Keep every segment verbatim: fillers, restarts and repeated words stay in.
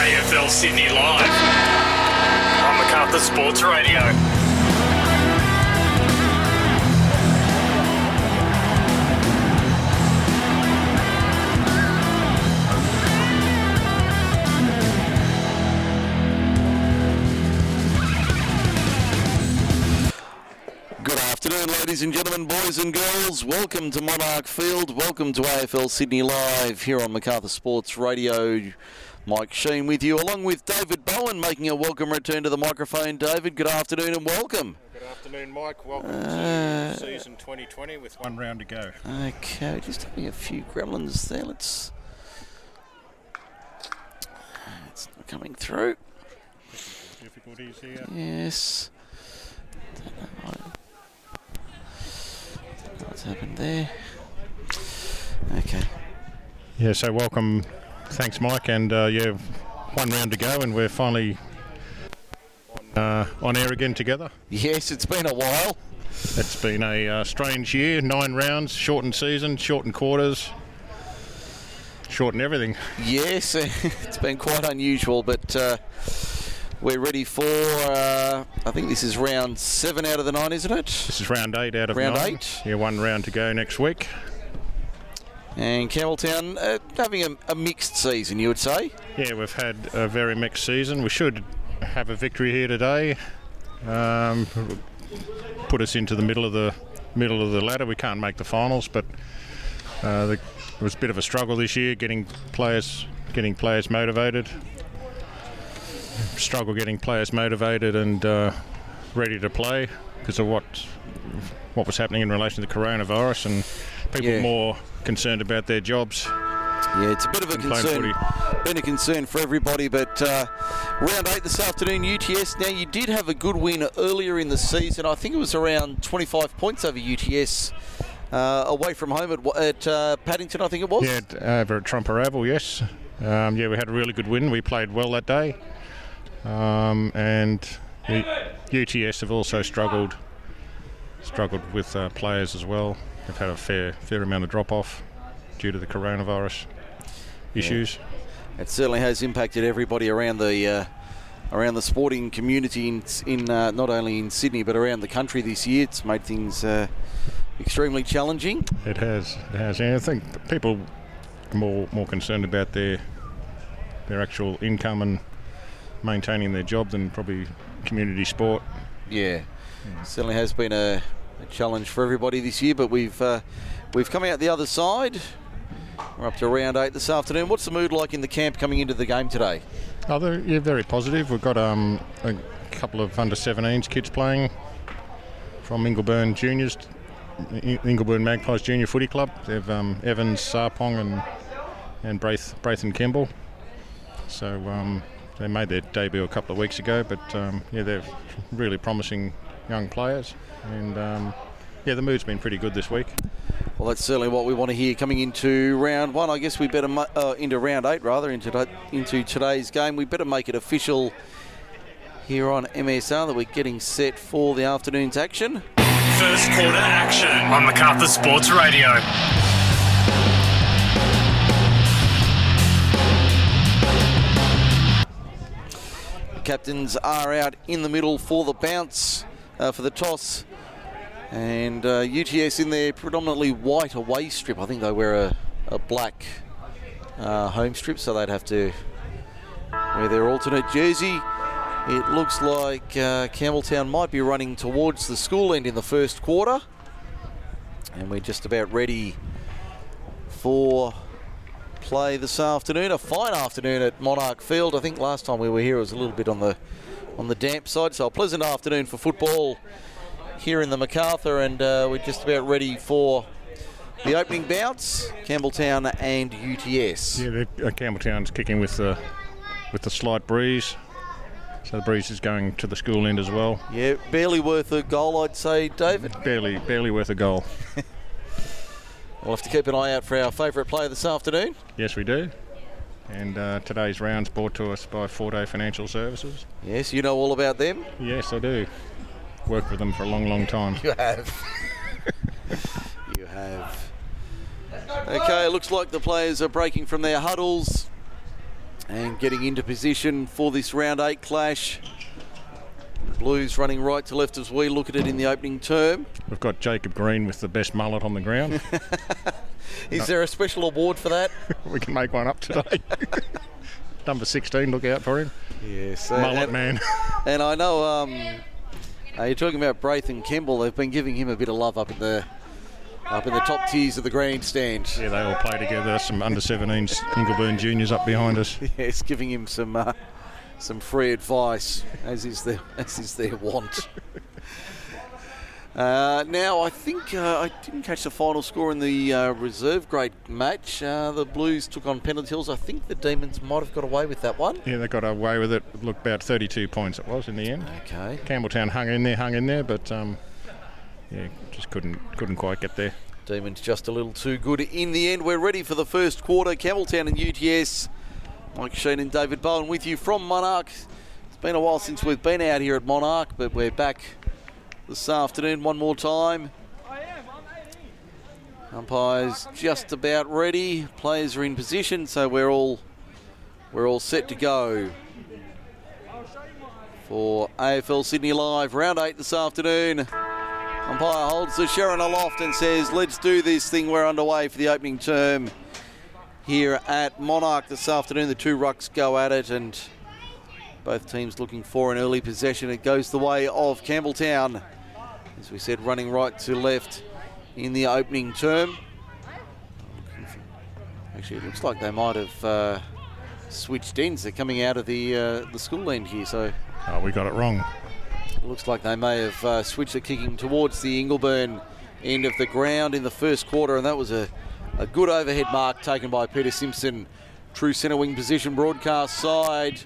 A F L Sydney Live on MacArthur Sports Radio. Good afternoon, ladies and gentlemen, boys and girls. Welcome to Monarch Field. Welcome to A F L Sydney Live here on MacArthur Sports Radio. Mike Sheen with you, along with David Bowen, making a welcome return to the microphone. David, good afternoon and welcome. Good afternoon, Mike. Welcome uh, to season twenty twenty with one round to go. Okay, just having a few gremlins there. Let's. It's not coming through. Difficulties here. Yes. Don't know what's happened there. Okay. Yeah, so welcome. Thanks, Mike, and uh, yeah, one round to go, and we're finally uh, on air again together. Yes, it's been a while. It's been a uh, strange year, nine rounds, shortened season, shortened quarters, shortened everything. Yes, it's been quite unusual, but uh, we're ready for, uh, I think this is round seven out of the nine, isn't it? This is round eight out of round nine. Round eight. Yeah, one round to go next week. And Campbelltown uh, having a, a mixed season, you would say? Yeah, we've had a very mixed season. We should have a victory here today. Um, put us into the middle of the middle of the ladder. We can't make the finals, but uh, the, it was a bit of a struggle this year getting players getting players motivated. Struggle getting players motivated and uh, ready to play because of what what was happening in relation to the coronavirus and people yeah. more concerned about their jobs. Yeah, it's a bit of a concern. Been a concern for everybody, but uh, round eight this afternoon, U T S. Now, you did have a good win earlier in the season. I think it was around twenty-five points over U T S uh, away from home at, at uh, Paddington, I think it was. Yeah, over at Trumper Abel, yes. Um, yeah, we had a really good win. We played well that day. Um, and U T S have also struggled, struggled with uh, players as well. They've had a fair fair amount of drop-off due to the coronavirus issues. Yeah. It certainly has impacted everybody around the uh, around the sporting community in, in uh, not only in Sydney but around the country this year. It's made things uh, extremely challenging. It has, it has. And I think people are more more concerned about their their actual income and maintaining their job than probably community sport. Yeah, yeah. It certainly has been a. A challenge for everybody this year, but we've uh, we've come out the other side. We're up to round eight this afternoon. What's the mood like in the camp coming into the game today? Oh, they're yeah, very positive. We've got um, a couple of under seventeens kids playing from Ingleburn Juniors, Ingleburn Magpies Junior Footy Club. They've um, Evans, Sarpong, and and Braith, Braith and Kemble. So um, they made their debut a couple of weeks ago, but um, yeah, they're really promising young players, and um, yeah, the mood's been pretty good this week. Well, that's certainly what we want to hear coming into round one. I guess we better mu- uh, into round eight rather into t- into today's game. We better make it official here on M S R that we're getting set for the afternoon's action. First quarter action on MacArthur Sports Radio. The captains are out in the middle for the bounce. Uh, for the toss, and uh, U T S in their predominantly white away strip. I think they wear a, a black uh, home strip, so they'd have to wear their alternate jersey. It looks like uh, Campbelltown might be running towards the school end in the first quarter, and we're just about ready for play this afternoon. A fine afternoon at Monarch Field. I think last time we were here it was a little bit on the on the damp side, so a pleasant afternoon for football here in the MacArthur, and uh, we're just about ready for the opening bounce, Campbelltown and U T S. Yeah, uh, Campbelltown's kicking with the with the slight breeze, so the breeze is going to the school end as well. Yeah, barely worth a goal, I'd say, David. Barely, barely worth a goal. We'll have to keep an eye out for our favourite player this afternoon. Yes, we do. And uh, today's round's brought to us by Forte Financial Services. Yes, you know all about them? Yes, I do. Worked with them for a long, long time. You have. You have. Okay, it looks like the players are breaking from their huddles and getting into position for this round eight clash. Blues running right to left as we look at it in the opening term. We've got Jacob Green with the best mullet on the ground. Is no. there a special award for that? We can make one up today. Number sixteen, look out for him. Yes. Uh, mullet and, man. And I know um, uh, you're talking about Braithen Kemble. They've been giving him a bit of love up in the up in the top tiers of the grandstand. Yeah, they all play together. Some under seventeens, Ingleburn Juniors up behind us. Yes, giving him some... Uh, Some free advice, as is their, as is their want. Uh, now, I think uh, I didn't catch the final score in the uh, reserve grade match. Uh, the Blues took on Pennant Hills. I think the Demons might have got away with that one. Yeah, they got away with it. Look, about thirty-two points it was in the end. Okay. Campbelltown hung in there, hung in there, but um, yeah, just couldn't couldn't quite get there. Demons just a little too good in the end. We're ready for the first quarter. Campbelltown and U T S. Mike Sheen and David Bowen with you from Monarch. It's been a while since we've been out here at Monarch, but we're back this afternoon one more time. Umpires just about ready. Players are in position, so we're all we're all set to go for A F L Sydney Live round eight this afternoon. Umpire holds the Sharon aloft and says, "Let's do this thing. We're underway for the opening term." Here at Monarch this afternoon, the two rucks go at it and both teams looking for an early possession. It goes the way of Campbelltown, as we said, running right to left in the opening term. Actually, it looks like they might have uh, switched ends. They're coming out of the uh, the school end here, so... Oh, we got it wrong. It looks like they may have uh, switched the kicking towards the Ingleburn end of the ground in the first quarter, and that was a... A good overhead mark taken by Peter Simpson. True centre wing position, broadcast side.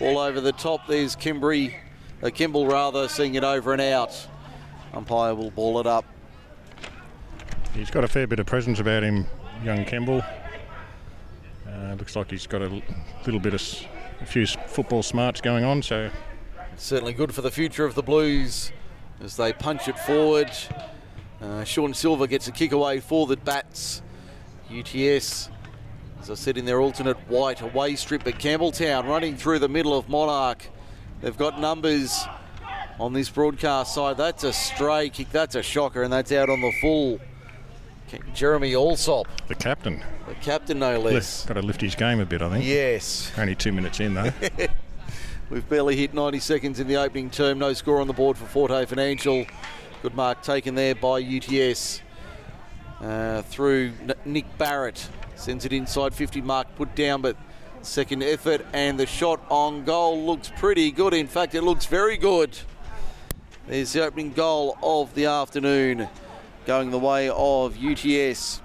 All over the top. There's Kimbry, uh, Kimball rather, seeing it over and out. Umpire will ball it up. He's got a fair bit of presence about him, young Kemble. Uh, looks like he's got a little bit of a few football smarts going on. So it's certainly good for the future of the Blues as they punch it forward. Uh, Sean Silver gets a kick away for the Bats. U T S, as I said, in their alternate white away strip, but Campbelltown running through the middle of Monarch. They've got numbers on this broadcast side. That's a stray kick. That's a shocker, and that's out on the full. Jeremy Allsop. The captain. The captain, no less. Got to lift his game a bit, I think. Yes. Only two minutes in, though. We've barely hit ninety seconds in the opening term. No score on the board for Forte Financial. Good mark taken there by U T S. Uh, through N- Nick Barrett, sends it inside fifty, mark put down, but second effort and the shot on goal looks pretty good. In fact, it looks very good. There's the opening goal of the afternoon going the way of U T S.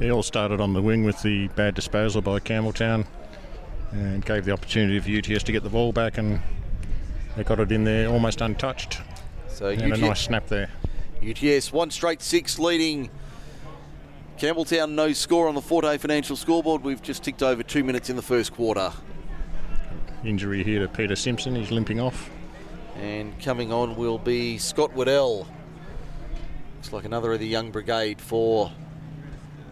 It all started on the wing with the bad disposal by Campbelltown and gave the opportunity for U T S to get the ball back, and they got it in there almost untouched. So and U T S, a nice snap there. U T S one straight six leading Campbelltown. No score on the Forte Financial scoreboard. We've just ticked over two minutes in the first quarter. Injury here to Peter Simpson. He's limping off. And coming on will be Scott Waddell. Looks like another of the young brigade for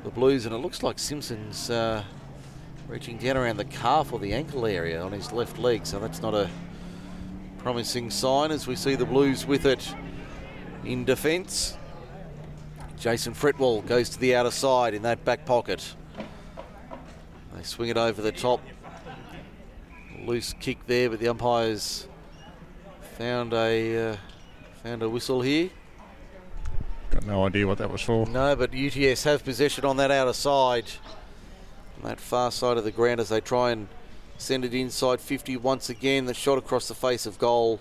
the Blues. And it looks like Simpson's uh, reaching down around the calf or the ankle area on his left leg. So that's not a promising sign as we see the Blues with it in defence. Jason Fretwell goes to the outer side in that back pocket. They swing it over the top. Loose kick there, but the umpires found a uh, found a whistle here. Got no idea what that was for. No, but U T S have possession on that outer side. On that far side of the ground as they try and send it inside fifty once again. The shot across the face of goal.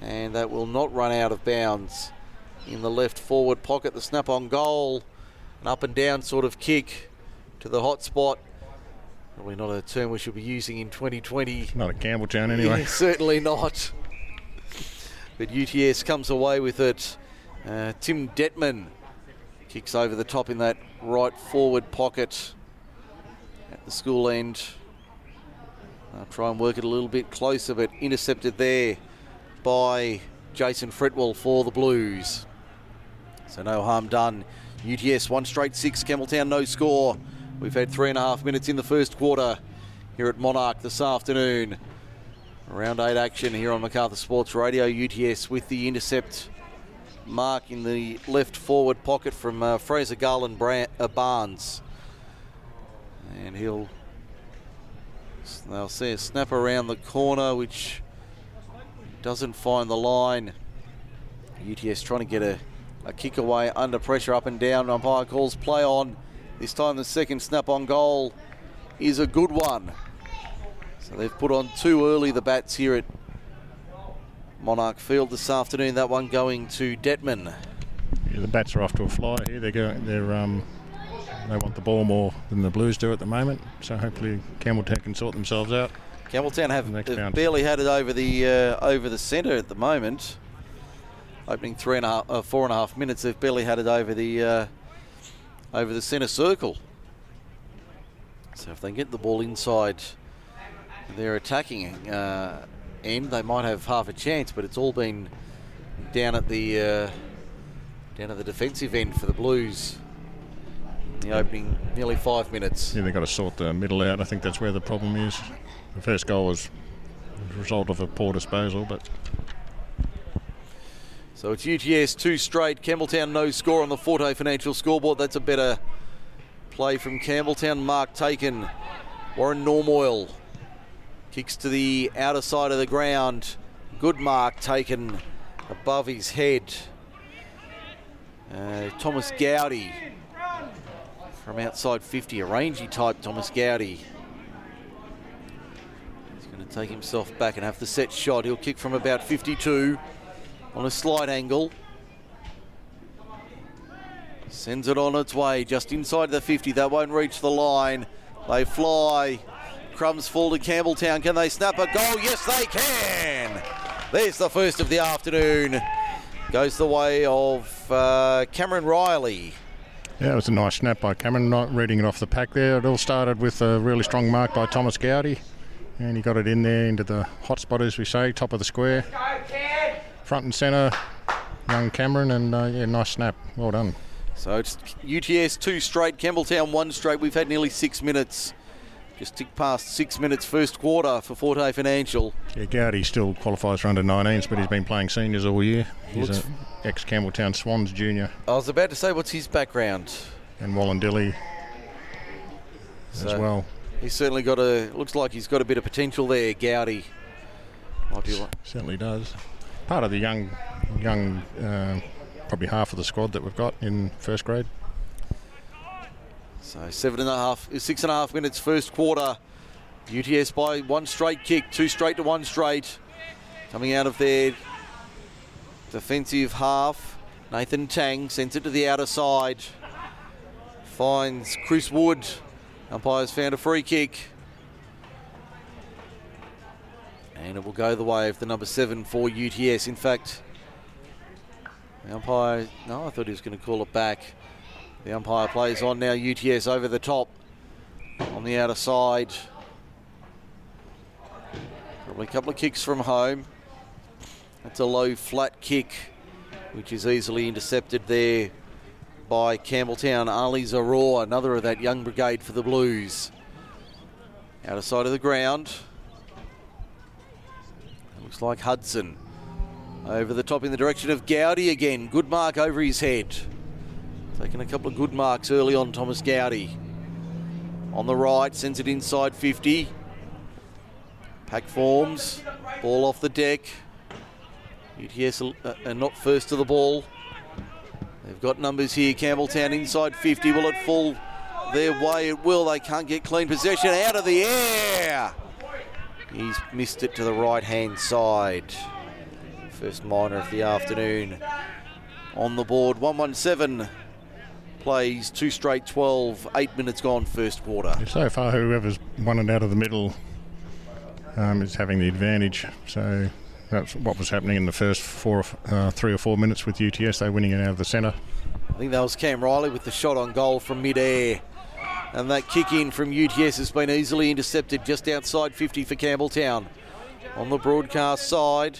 And that will not run out of bounds. In the left forward pocket, the snap on goal, an up and down sort of kick to the hot spot. Probably not a term we should be using in twenty twenty. Not at Campbelltown anyway. Yeah, certainly not. But U T S comes away with it. Uh, Tim Detman kicks over the top in that right forward pocket at the school end. I'll try and work it a little bit closer, but intercepted there by Jason Fretwell for the Blues. So no harm done. U T S one straight six, Campbelltown no score. We've had three and a half minutes in the first quarter here at Monarch this afternoon. Round eight action here on MacArthur Sports Radio. U T S with the intercept mark in the left forward pocket from uh, Fraser Garland Brand, uh, Barnes. And he'll, they'll see a snap around the corner, which doesn't find the line. U T S trying to get a, a kick away under pressure, up and down. Umpire calls play on. This time the second snap on goal is a good one. So they've put on too early, the bats here at Monarch Field this afternoon. That one going to Detman. Yeah, the bats are off to a fly here. They're going, they're um, they want the ball more than the Blues do at the moment. So hopefully Campbelltown can sort themselves out. Campbelltown have, have barely had it over the uh, over the centre at the moment. Opening three and a half, uh, four and a half minutes, they've barely had it over the uh, over the centre circle. So if they get the ball inside their attacking uh, end, they might have half a chance. But it's all been down at the uh, down at the defensive end for the Blues. In the opening nearly five minutes. Yeah, they've got to sort the middle out. I think that's where the problem is. The first goal was a result of a poor disposal, but. So it's U T S two straight, Campbelltown no score on the Forte Financial scoreboard. That's a better play from Campbelltown. Mark taken. Warren Normoyle kicks to the outer side of the ground. Good mark taken above his head. Uh, Thomas Gowdy from outside fifty, a rangy type Thomas Gowdy. He's going to take himself back and have the set shot. He'll kick from about fifty-two. On a slight angle. Sends it on its way, just inside the fifty. That won't reach the line. They fly. Crumbs fall to Campbelltown. Can they snap a goal? Yes, they can. There's the first of the afternoon. Goes the way of uh, Cameron Riley. Yeah, it was a nice snap by Cameron, not reading it off the pack there. It all started with a really strong mark by Thomas Gowdy. And he got it in there into the hot spot, as we say, top of the square. Go, kid. Front and centre, young Cameron, and uh, yeah, nice snap. Well done. So it's U T S two straight, Campbelltown one straight. We've had nearly six minutes. Just tick past six minutes first quarter for Forte Financial. Yeah, Gowdy still qualifies for under nineteens, but he's been playing seniors all year. He's an ex-Campbelltown Swans junior. I was about to say, what's his background? And Wollondilly so as well. He's certainly got a, looks like he's got a bit of potential there, Gowdy. Might be one. Certainly does. Part of the young, young, uh, probably half of the squad that we've got in first grade. So seven and a half, six and a half minutes first quarter. U T S by one straight kick, two straight to one straight. Coming out of their defensive half, Nathan Tang sends it to the outer side. Finds Chris Wood. Umpire's found a free kick. And it will go the way of the number seven for U T S. In fact, the umpire... No, I thought he was going to call it back. The umpire plays on now. U T S over the top on the outer side. Probably a couple of kicks from home. That's a low flat kick, which is easily intercepted there by Campbelltown. Ali Zaror, another of that young brigade for the Blues. Outer side of the ground. Looks like Hudson over the top in the direction of Gowdy again. Good mark over his head. Taking a couple of good marks early on, Thomas Gowdy. On the right, sends it inside fifty. Pack forms. Ball off the deck. U T S are uh, not first to the ball. They've got numbers here. Campbelltown inside fifty. Will it fall their way? It will. They can't get clean possession. Out of the air. He's missed it to the right-hand side. First minor of the afternoon on the board. one seventeen plays, two straight twelve, eight minutes gone first quarter. So far, whoever's won it out of the middle um, is having the advantage. So that's what was happening in the first four, uh, three or four minutes with U T S. They're winning it out of the centre. I think that was Cam Riley with the shot on goal from mid-air. And that kick in from U T S has been easily intercepted just outside fifty for Campbelltown. On the broadcast side.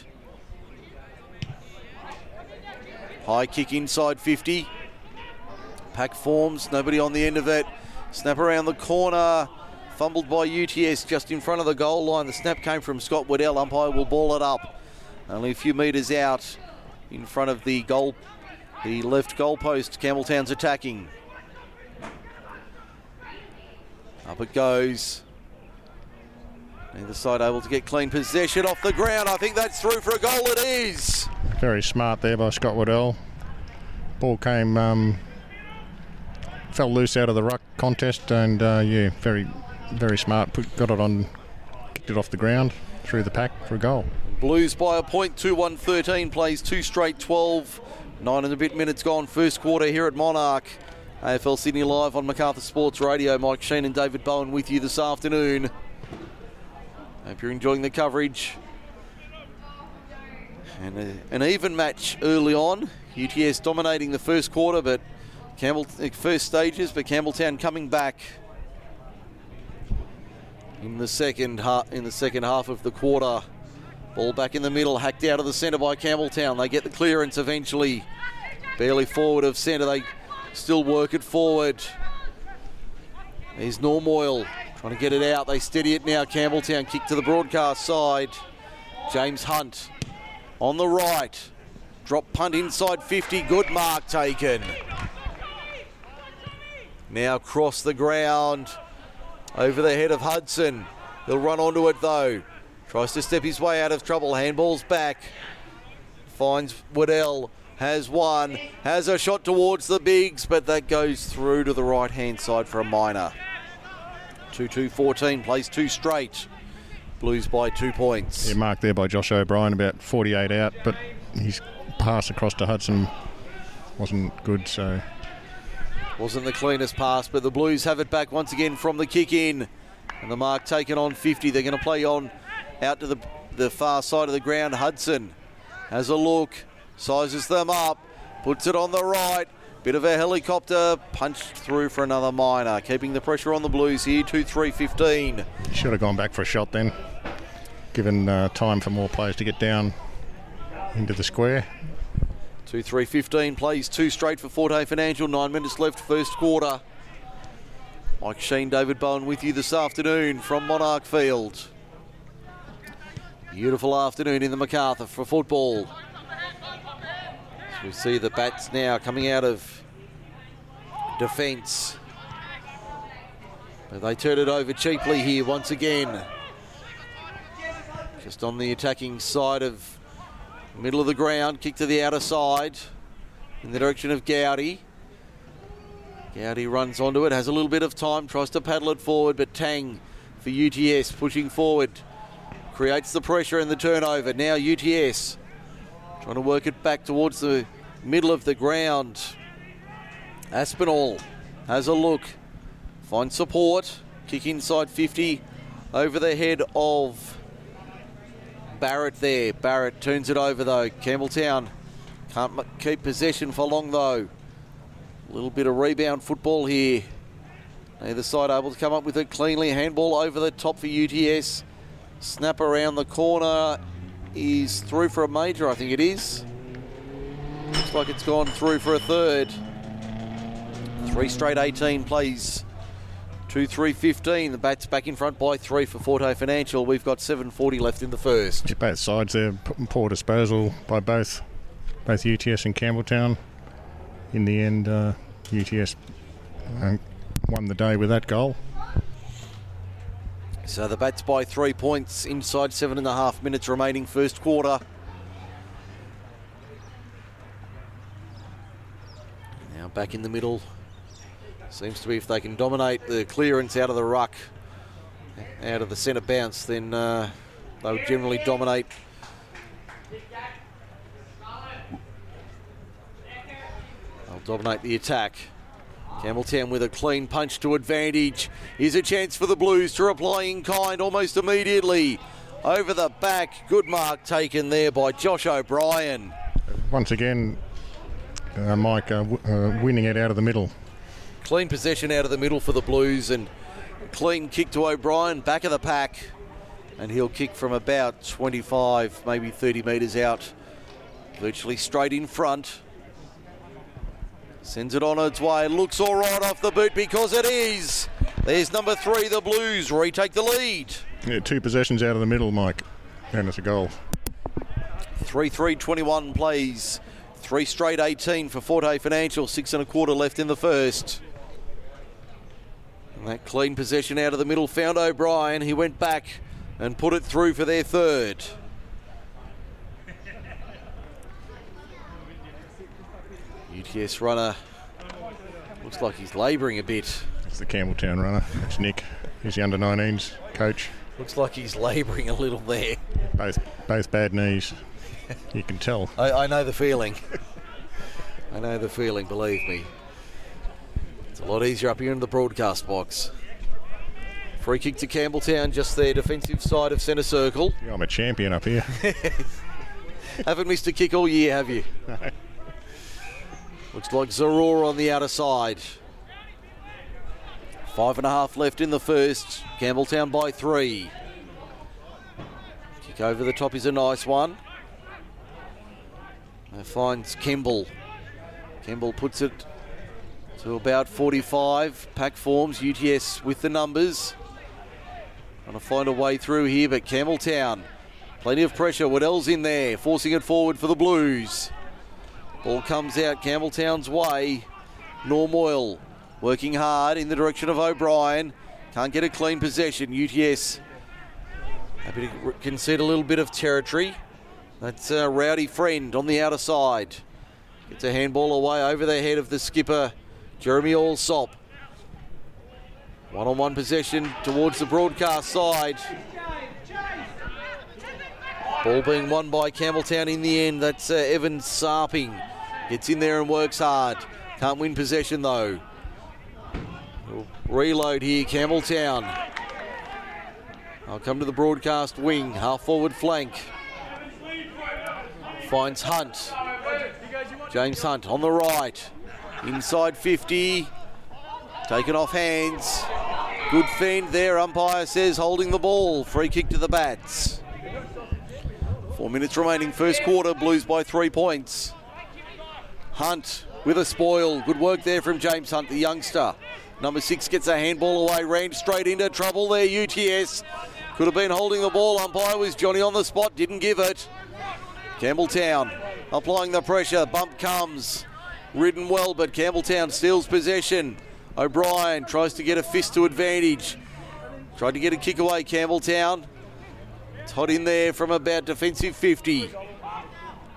High kick inside fifty. Pack forms, nobody on the end of it. Snap around the corner. Fumbled by U T S just in front of the goal line. The snap came from Scott Waddell. Umpire will ball it up. Only a few metres out in front of the goal, the left goalpost. Campbelltown's attacking. Up it goes. Either side able to get clean possession off the ground. I think that's through for a goal. It is. Very smart there by Scott Waddell. Ball came, um, fell loose out of the ruck contest, and uh, yeah, very, very smart. Put, got it on, kicked it off the ground, through the pack for a goal. Blues by a point, two one thirteen, plays two straight twelve. Nine and a bit minutes gone, first quarter here at Monarch. A F L Sydney live on MacArthur Sports Radio. Mike Sheen and David Bowen with you this afternoon. Hope you're enjoying the coverage. And a, an even match early on. U T S dominating the first quarter, but Campbell first stages, but Campbelltown coming back in the second half. In the second half of the quarter, ball back in the middle, hacked out of the centre by Campbelltown. They get the clearance eventually, barely forward of centre. They still work it forward. There's Normoyle trying to get it out. They steady it now. Campbelltown kick to the broadcast side. James Hunt on the right. Drop punt inside fifty, good mark taken. Now cross the ground, over the head of Hudson. He'll run onto it though. Tries to step his way out of trouble, handball's back. Finds Waddell, has one, has a shot towards the bigs, but that goes through to the right-hand side for a minor. two two fourteen, plays two straight. Blues by two points. Yeah, mark there by Josh O'Brien, about forty-eight out, but his pass across to Hudson wasn't good, so... Wasn't the cleanest pass, but the Blues have it back once again from the kick-in. And the mark taken on fifty. They're going to play on out to the, the far side of the ground. Hudson has a look, sizes them up, puts it on the right. Bit of a helicopter, punched through for another minor. Keeping the pressure on the Blues here, two three fifteen. Should have gone back for a shot then, given uh, time for more players to get down into the square. two three fifteen, plays two straight for Forte Financial. Nine minutes left, first quarter. Mike Sheen, David Bowen with you this afternoon from Monarch Field. Beautiful afternoon in the MacArthur for football. As we see the bats now coming out of defence. But they turn it over cheaply here once again. Just on the attacking side of middle of the ground, kick to the outer side in the direction of Gowdy. Gowdy runs onto it, has a little bit of time, tries to paddle it forward, but Tang for U T S pushing forward. Creates the pressure and the turnover. Now U T S trying to work it back towards the middle of the ground. Aspinall has a look, finds support, kick inside fifty, over the head of Barrett there. Barrett turns it over though. Campbelltown can't m- keep possession for long though. A little bit of rebound football here. Neither side able to come up with it cleanly. Handball over the top for U T S. Snap around the corner is through for a major, I think it is. Looks like it's gone through for a third. Three straight eighteen plays. two three fifteen, the bats back in front by three for Forte Financial. We've got seven forty left in the first. Both sides there, poor disposal by both both U T S and Campbelltown. In the end, uh, U T S um, won the day with that goal. So the bats by three points inside seven and a half minutes remaining first quarter. Now back in the middle. Seems to be if they can dominate the clearance out of the ruck, out of the centre bounce, then uh, they would generally dominate. They'll dominate the attack. Campbelltown with a clean punch to advantage. Here's a chance for the Blues to reply in kind almost immediately. Over the back, good mark taken there by Josh O'Brien. Once again, uh, Mike uh, w- uh, winning it out of the middle. Clean possession out of the middle for the Blues and clean kick to O'Brien, back of the pack, and he'll kick from about twenty-five, maybe thirty metres out, virtually straight in front. Sends it on its way, looks all right off the boot because it is. There's number three, the Blues retake the lead. Yeah, two possessions out of the middle, Mike, and it's a goal. three three twenty-one plays. Three straight eighteen for Forte Financial. Six and a quarter left in the first. And that clean possession out of the middle found O'Brien. He went back and put it through for their third. U T S runner looks like he's labouring a bit. It's the Campbelltown runner. It's Nick. He's the under nineteens coach. Looks like he's labouring a little there. Both, both bad knees. You can tell. I, I know the feeling. I know the feeling, believe me. It's a lot easier up here in the broadcast box. Free kick to Campbelltown, just their defensive side of centre circle. Yeah, I'm a champion up here. Haven't missed a kick all year, have you? No. Looks like Zaror on the outer side. Five and a half left in the first. Campbelltown by three. Kick over the top is a nice one. That finds Kemble. Kemble puts it to about forty-five. Pack forms, U T S with the numbers. Trying to find a way through here, but Campbelltown. Plenty of pressure. Waddell's in there, forcing it forward for the Blues. Ball comes out Campbelltown's way. Normoyle working hard in the direction of O'Brien. Can't get a clean possession. U T S happy to concede a little bit of territory. That's uh, Rowdy Friend on the outer side. Gets a handball away over the head of the skipper, Jeremy Allsop. One-on-one possession towards the broadcast side. Ball being won by Campbelltown in the end. That's uh, Evan Sarping. Gets in there and works hard. Can't win possession though. We'll reload here, Campbelltown. I'll come to the broadcast wing, half forward flank. Finds Hunt. James Hunt on the right. Inside fifty. Taken off hands. Good fend there. Umpire says holding the ball. Free kick to the Bats. Four minutes remaining. First quarter. Blues by three points. Hunt with a spoil. Good work there from James Hunt, the youngster. Number six gets a handball away. Ran straight into trouble there. U T S could have been holding the ball. Umpire was Johnny on the spot. Didn't give it. Campbelltown applying the pressure. Bump comes. Ridden well, but Campbelltown steals possession. O'Brien tries to get a fist to advantage. Tried to get a kick away, Campbelltown. It's hot in there from about defensive fifty.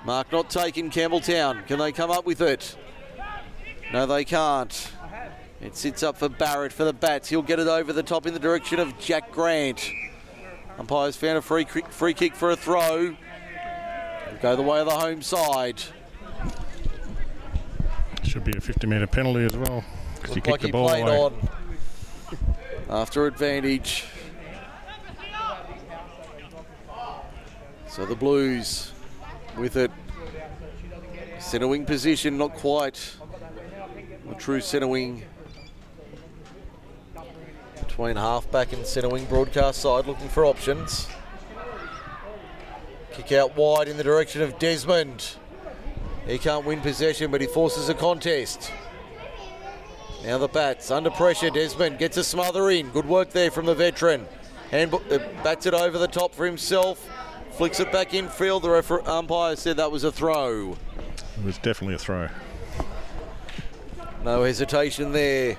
Mark not taken, Campbelltown. Can they come up with it? No, they can't. It sits up for Barrett for the Bats. He'll get it over the top in the direction of Jack Grant. Umpire's found a free kick, free kick for a throw. Go the way of the home side. Should be a fifty-metre penalty as well. Because he kicked like the he ball played away. On after advantage. So the Blues with it. Centre wing position, not quite the true centre wing. Between half-back and centre wing broadcast side, looking for options. Kick out wide in the direction of Desmond. He can't win possession, but he forces a contest. Now the Bats under pressure. Desmond gets a smother in. Good work there from the veteran. And uh, bats it over the top for himself. Flicks it back in field. The refer- umpire said that was a throw. It was definitely a throw. No hesitation there.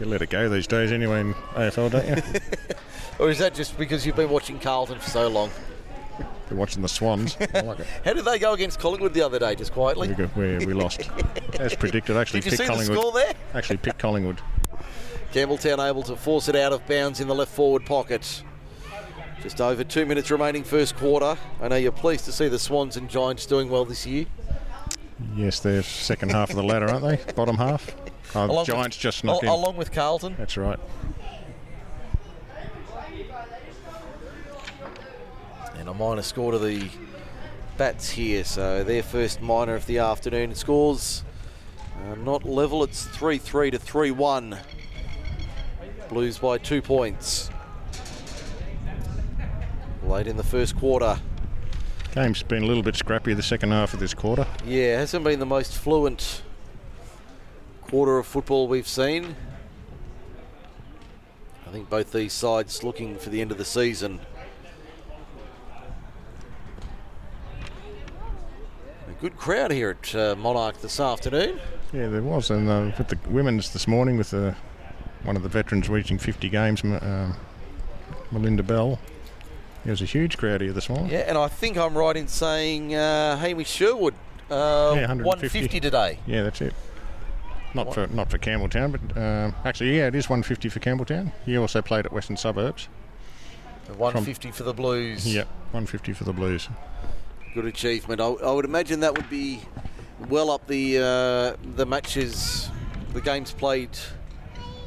You let it go these days anyway in A F L, don't you? Or is that just because you've been watching Carlton for so long? Been watching the Swans. I like it. How did they go against Collingwood the other day, just quietly? We, we, we lost. As predicted, actually picked Collingwood. Did you see the score there? Actually picked Collingwood. Campbelltown able to force it out of bounds in the left forward pocket. Just over two minutes remaining first quarter. I know you're pleased to see the Swans and Giants doing well this year. Yes, they're second half of the ladder, aren't they? Bottom half. Oh, Giants with, just knocked al- in. Along with Carlton. That's right. A minor score to the Bats here, so their first minor of the afternoon. Scores uh, not level, it's three three to three one. Blues by two points. Late in the first quarter. Game's been a little bit scrappy the second half of this quarter. Yeah, hasn't been the most fluent quarter of football we've seen. I think both these sides looking for the end of the season. A good crowd here at uh, Monarch this afternoon. Yeah, there was. And uh, with the women's this morning, with the, one of the veterans reaching fifty games, uh, Melinda Bell. There was a huge crowd here this morning. Yeah, and I think I'm right in saying uh, Hamish Sherwood, uh, yeah, one fifty today. Yeah, that's it. Not what? for not for Campbelltown, but um, actually, yeah, it is one fifty for Campbelltown. He also played at Western Suburbs. one fifty From, for the Blues. Yeah, one fifty for the Blues. Good achievement. I, I would imagine that would be well up the uh, the matches, the games played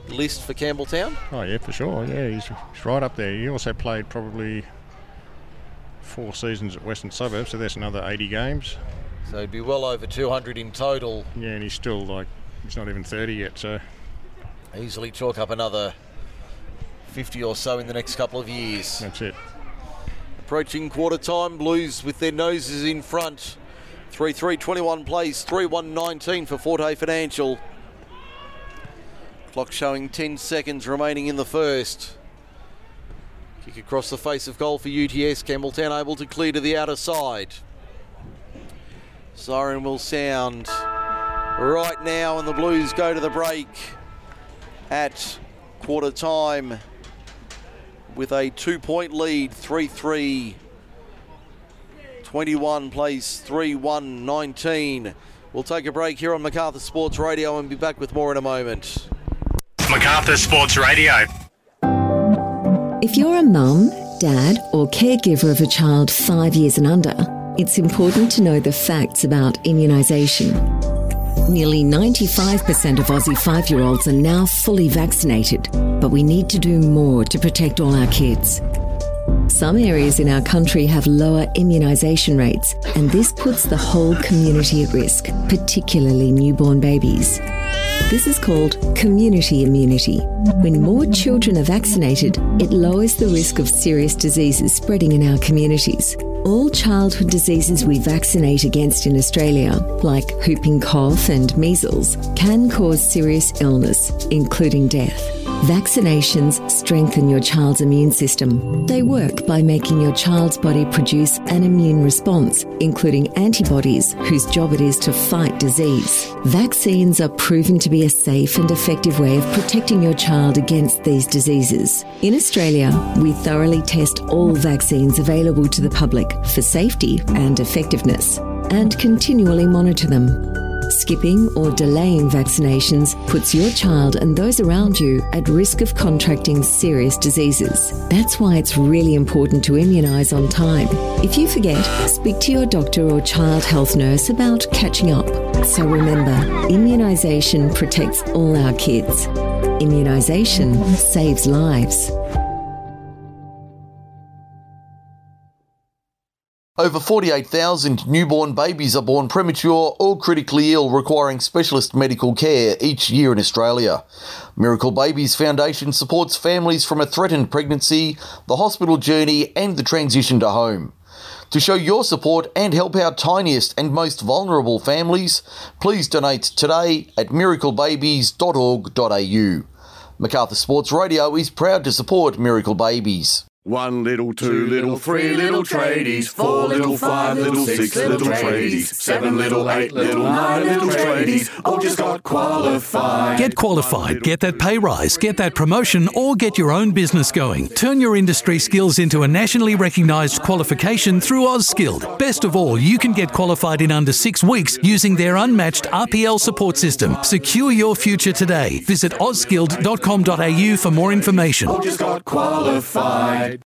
list for Campbelltown. Oh yeah, for sure. Yeah, he's, he's right up there. He also played probably four seasons at Western Suburbs, so that's another eighty games. So he'd be well over two hundred in total. Yeah, and he's still like. He's not even thirty yet, so... Easily chalk up another fifty or so in the next couple of years. That's it. Approaching quarter time, Blues with their noses in front. three three twenty-one plays, three one nineteen for Forte Financial. Clock showing ten seconds remaining in the first. Kick across the face of goal for U T S. Campbelltown able to clear to the outer side. Siren will sound right now, and the Blues go to the break at quarter time with a two-point lead. three three. twenty-one plays three one nineteen. We'll take a break here on MacArthur Sports Radio and be back with more in a moment. MacArthur Sports Radio. If you're a mum, dad, or caregiver of a child five years and under, it's important to know the facts about immunisation. Nearly ninety-five percent of Aussie five-year-olds are now fully vaccinated, but we need to do more to protect all our kids. Some areas in our country have lower immunisation rates, and this puts the whole community at risk, particularly newborn babies. This is called community immunity. When more children are vaccinated, it lowers the risk of serious diseases spreading in our communities. All childhood diseases we vaccinate against in Australia, like whooping cough and measles, can cause serious illness, including death. Vaccinations strengthen your child's immune system. They work by making your child's body produce an immune response, including antibodies, whose job it is to fight disease. Vaccines are proven to be a safe and effective way of protecting your child against these diseases. In Australia, we thoroughly test all vaccines available to the public for safety and effectiveness, and continually monitor them. Skipping or delaying vaccinations puts your child and those around you at risk of contracting serious diseases. That's why it's really important to immunise on time. If you forget, speak to your doctor or child health nurse about catching up. So remember, immunisation protects all our kids. Immunisation saves lives. Over forty-eight thousand newborn babies are born premature or critically ill, requiring specialist medical care each year in Australia. Miracle Babies Foundation supports families from a threatened pregnancy, the hospital journey and the transition to home. To show your support and help our tiniest and most vulnerable families, please donate today at miracle babies dot org dot a u. MacArthur Sports Radio is proud to support Miracle Babies. One little, two little, three little tradies, four little, five little, six little tradies, seven little, eight little, nine little tradies, all just got qualified. Get qualified, get that pay rise, get that promotion, or get your own business going. Turn your industry skills into a nationally recognised qualification through OzSkilled. Best of all, you can get qualified in under six weeks using their unmatched R P L support system. Secure your future today. Visit oz skilled dot com dot a u for more information. All just got qualified.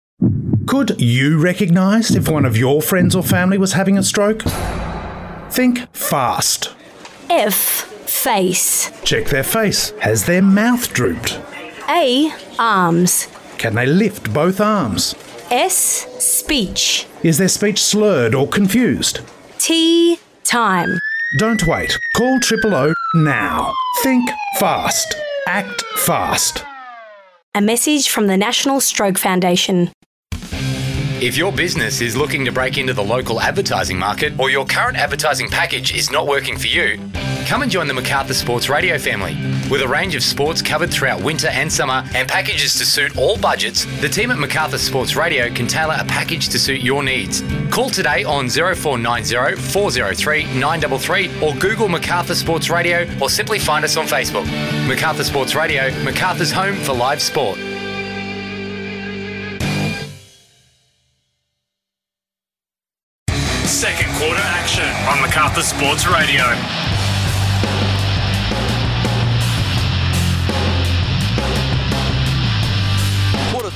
Could you recognise if one of your friends or family was having a stroke? Think fast. F. Face. Check their face. Has their mouth drooped? A. Arms. Can they lift both arms? S. Speech. Is their speech slurred or confused? T. Time. Don't wait. Call triple O now. Think fast. Act fast. A message from the National Stroke Foundation. If your business is looking to break into the local advertising market, or your current advertising package is not working for you, come and join the MacArthur Sports Radio family. With a range of sports covered throughout winter and summer and packages to suit all budgets, the team at MacArthur Sports Radio can tailor a package to suit your needs. Call today on zero four nine zero, four zero three, nine three three or Google MacArthur Sports Radio or simply find us on Facebook. MacArthur Sports Radio, MacArthur's home for live sport. Second quarter action on MacArthur Sports Radio.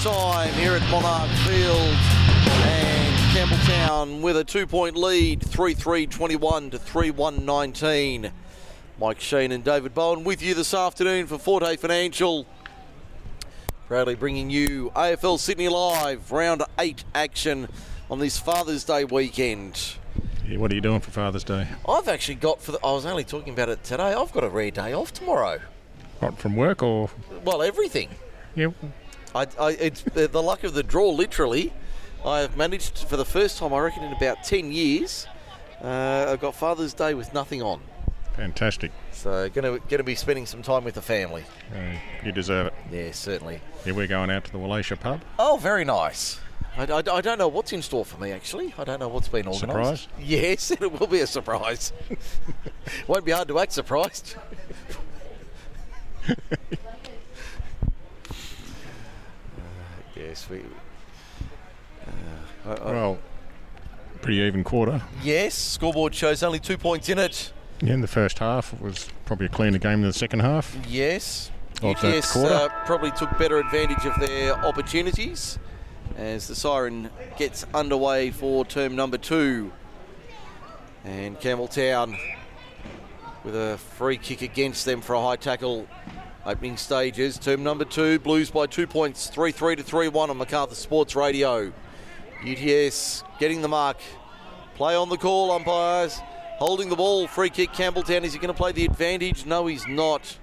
Time here at Monarch Field, and Campbelltown with a two-point lead, three three twenty-one to three one nineteen. Mike Sheen and David Bowen with you this afternoon for Forte Financial, proudly bringing you A F L Sydney Live round eight action on this Father's Day weekend. Yeah, what are you doing for Father's Day? I've actually got for the, I was only talking about it today. I've got a rare day off tomorrow. What, from work or? Well, everything. Yep. Yeah. I, I, it's the, the luck of the draw, literally. I have managed for the first time, I reckon, in about ten years. Uh, I've got Father's Day with nothing on. Fantastic. So going to be spending some time with the family. Uh, you deserve it. Yeah, certainly. Yeah, we're going out to the Wallacia pub. Oh, very nice. I, I, I don't know what's in store for me, actually. I don't know what's been organised. Surprise? Yes, it will be a surprise. Won't be hard to act surprised. Yes, we. Uh, I, I, well, pretty even quarter. Yes, scoreboard shows only two points in it. Yeah, in the first half, it was probably a cleaner game than the second half. Yes. U T S uh, probably took better advantage of their opportunities as the siren gets underway for term number two. And Campbelltown with a free kick against them for a high tackle. Opening stages, term number two, Blues by two points, three three to three one on MacArthur Sports Radio. U T S getting the mark. Play on the call, umpires. Holding the ball, free kick, Campbelltown. Is he going to play the advantage? No, he's not.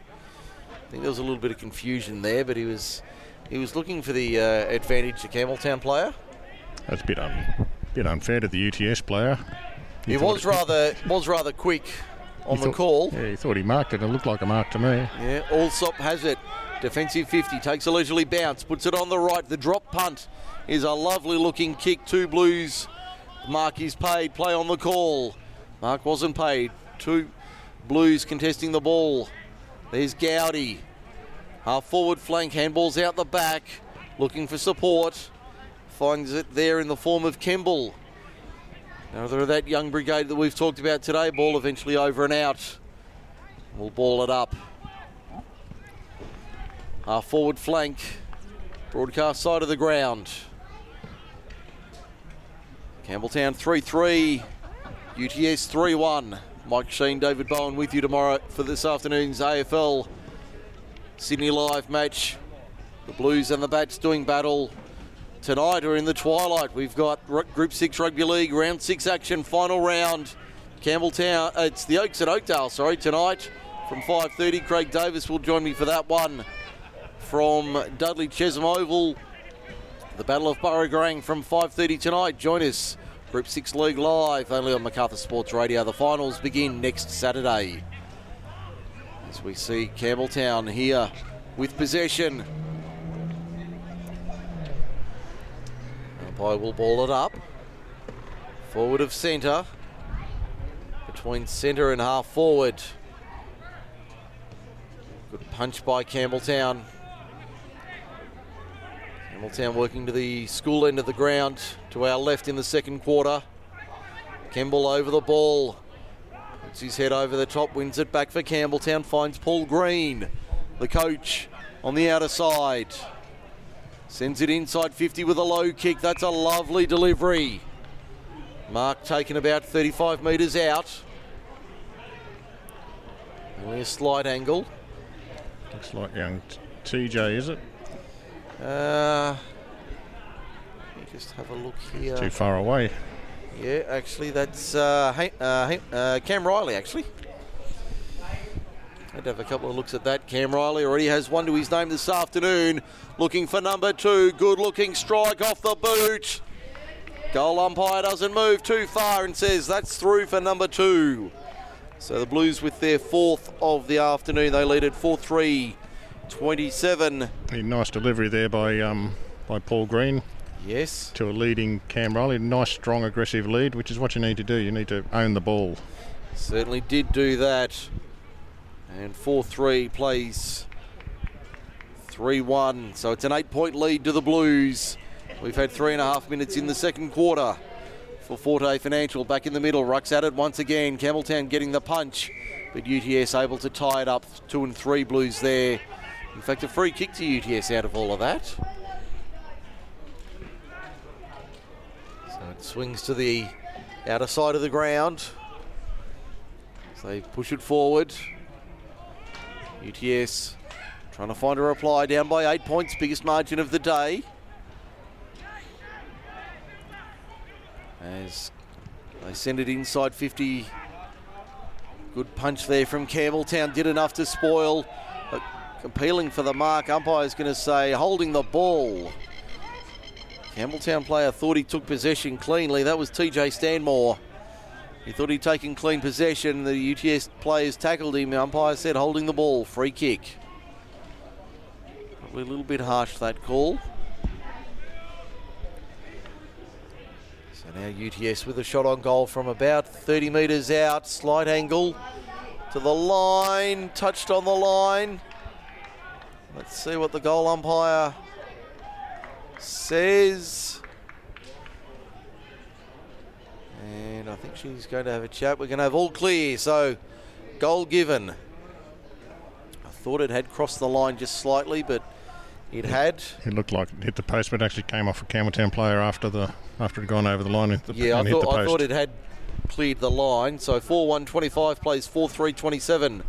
I think there was a little bit of confusion there, but he was he was looking for the uh, advantage, the Campbelltown player. That's a bit, un- bit unfair to the U T S player. He, he was, rather, was rather quick. On he the thought, call. Yeah, he thought he marked it. It looked like a mark to me. Yeah, Allsop has it. Defensive fifty, takes a leisurely bounce, puts it on the right. The drop punt is a lovely looking kick. Two Blues. Mark is paid. Play on the call. Mark wasn't paid. Two Blues contesting the ball. There's Gowdy. Half forward flank, handball's out the back. Looking for support. Finds it there in the form of Kemble. Another of that young brigade that we've talked about today. Ball eventually over and out. We'll ball it up. Our forward flank. Broadcast side of the ground. Campbelltown three three. U T S three one. Mike Sheen, David Bowen with you tomorrow for this afternoon's A F L Sydney Live match. The Blues and the Bats doing battle. Tonight or in the twilight, we've got Group six Rugby League, Round six action, final round. Campbelltown, it's the Oaks at Oakdale, sorry, tonight from five thirty. Craig Davis will join me for that one. From Dudley Chesham Oval, the Battle of Burragorang from five thirty tonight. Join us, Group six League Live, only on MacArthur Sports Radio. The finals begin next Saturday. As we see Campbelltown here with possession. Umpire will ball it up. Forward of centre. Between centre and half forward. Good punch by Campbelltown. Campbelltown working to the school end of the ground. To our left in the second quarter. Kemble over the ball. Puts his head over the top. Wins it back for Campbelltown. Finds Paul Green, the coach, on the outer side. Sends it inside fifty with a low kick. That's a lovely delivery. Mark taken about thirty-five metres out. Only a slight angle. Looks like young T J, is it? Uh, let me just have a look here. It's too far away. Yeah, actually, that's uh, uh, uh, Cam Riley, actually. Had to have a couple of looks at that. Cam Riley already has one to his name this afternoon. Looking for number two. Good looking strike off the boot. Goal umpire doesn't move too far and says that's through for number two. So the Blues with their fourth of the afternoon. They lead at four three, twenty-seven. A nice delivery there by um, by Paul Green. Yes. To a leading Cam Riley. Nice, strong, aggressive lead, which is what you need to do. You need to own the ball. Certainly did do that. And four three plays three one. So it's an eight-point lead to the Blues. We've had three and a half minutes in the second quarter for Forte Financial. Back in the middle, Rucks at it once again. Campbelltown getting the punch, but U T S able to tie it up. Two and three Blues there. In fact, a free kick to U T S out of all of that. So it swings to the outer side of the ground. So they push it forward. U T S trying to find a reply, down by eight points, biggest margin of the day. As they send it inside fifty. Good punch there from Campbelltown, did enough to spoil. But appealing for the mark, umpire's going to say holding the ball. Campbelltown player thought he took possession cleanly. That was T J Stanmore. He thought he'd taken clean possession. The U T S players tackled him. The umpire said holding the ball, free kick. Probably a little bit harsh, that call. Now U T S with a shot on goal from about thirty metres out, slight angle to the line, touched on the line. Let's see what the goal umpire says. And I think she's going to have a chat. We're going to have all clear, so goal given. I thought it had crossed the line just slightly, but it had. It looked like it hit the post, but it actually came off a Campbelltown player after the after it had gone over the line and, the, yeah, and I thought, hit the post. I thought it had cleared the line. So four one twenty-five plays four three twenty-seven.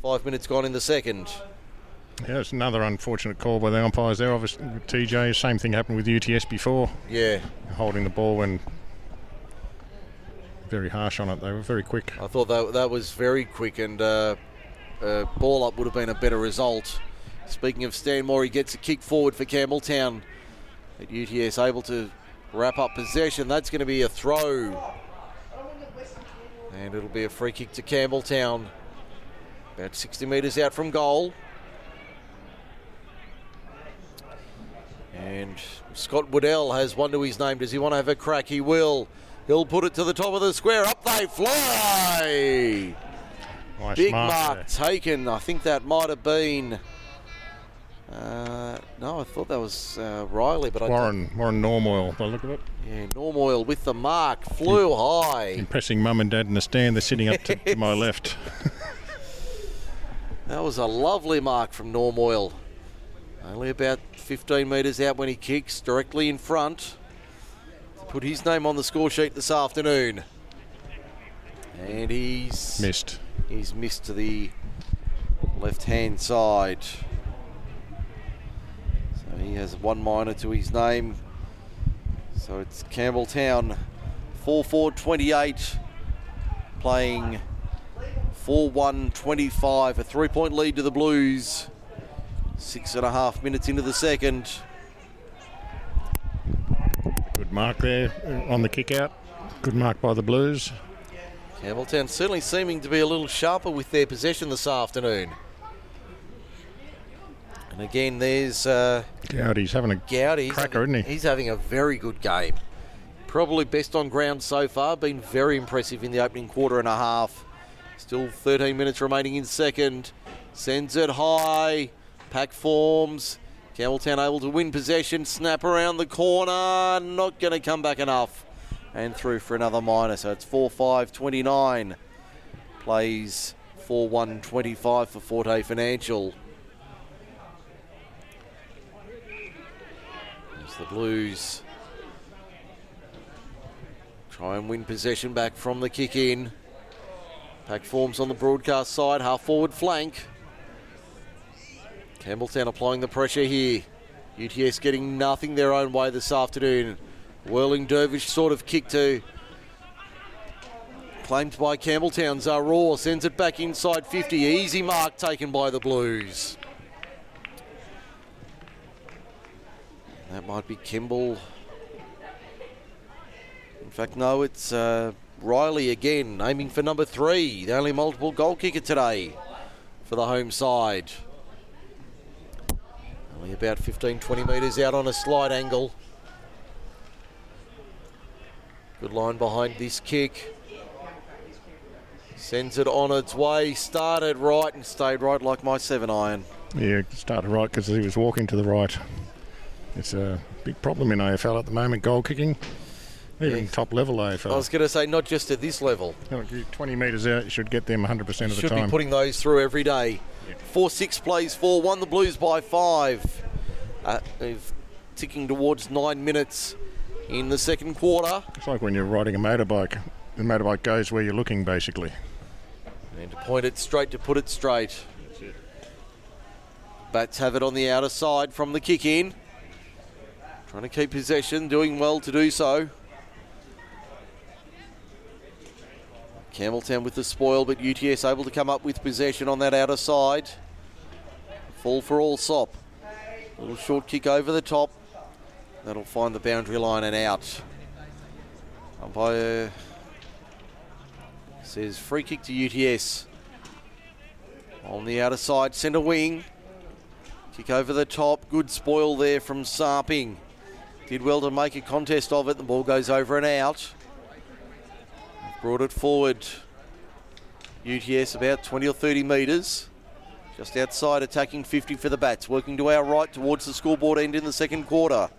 Five minutes gone in the second. Yeah, it's another unfortunate call by the umpires there. Obviously, with T J, same thing happened with U T S before. Yeah. Holding the ball when very harsh on it. They were very quick. I thought that, that was very quick, and uh, uh, ball up would have been a better result. Speaking of Stanmore, he gets a kick forward for Campbelltown. At U T S able to wrap up possession. That's going to be a throw. And it'll be a free kick to Campbelltown. About sixty metres out from goal. And Scott Waddell has one to his name. Does he want to have a crack? He will. He'll put it to the top of the square. Up they fly! Nice big mark, mark taken. I think that might have been... Uh, no, I thought that was uh, Riley, but Warren, I Warren Normoyle, by the look of it. Yeah, Normoyle with the mark, flew in, high. Impressing mum and dad in the stand, they're sitting up to, to my left. That was a lovely mark from Normoyle. Only about fifteen metres out when he kicks, directly in front. Put his name on the score sheet this afternoon. And he's... Missed. He's missed to the left-hand side. He has one minor to his name. So it's Campbelltown four four twenty-eight playing four one twenty-five. A three-point lead to the Blues. Six and a half minutes into the second. Good mark there on the kick-out. Good mark by the Blues. Campbelltown certainly seeming to be a little sharper with their possession this afternoon. And again, there's... Uh, Gowdy's having a Gowdy's cracker, having, isn't he? He's having a very good game. Probably best on ground so far. Been very impressive in the opening quarter and a half. Still thirteen minutes remaining in second. Sends it high. Pack forms. Campbelltown able to win possession. Snap around the corner. Not going to come back enough. And through for another minor. So it's four five twenty-nine. Plays four one twenty-five for Forte Financial. The Blues try and win possession back from the kick in. Pack forms on the broadcast side, half forward flank. Campbelltown applying the pressure here. U T S getting nothing their own way this afternoon. Whirling dervish sort of kick to. Claimed by Campbelltown. Zaraw sends it back inside fifty. Easy mark taken by the Blues. That might be Kimball. In fact, no, it's uh, Riley again, aiming for number three. The only multiple goal kicker today for the home side. Only about fifteen, twenty metres out on a slight angle. Good line behind this kick. Sends it on its way, started right and stayed right like my seven iron. Yeah, started right because he was walking to the right. It's a big problem in A F L at the moment, goal kicking. Even yeah. top level A F L. I was going to say, not just at this level. twenty metres out, you should get them one hundred percent of the time. Should be putting those through every day. Yeah. four six plays four one, the Blues by five. Uh, ticking towards nine minutes in the second quarter. It's like when you're riding a motorbike. The motorbike goes where you're looking, basically. And to point it straight, to put it straight. That's it. Bats have it on the outer side from the kick in. Trying to keep possession, doing well to do so. Campbelltown with the spoil, but U T S able to come up with possession on that outer side. Fall for Allsop. A little short kick over the top. That'll find the boundary line and out. Umpire says free kick to U T S. On the outer side, centre wing. Kick over the top. Good spoil there from Sarping. Did well to make a contest of it. The ball goes over and out. Brought it forward. U T S about twenty or thirty metres. Just outside, attacking fifty for the Bats. Working to our right towards the scoreboard end in the second quarter.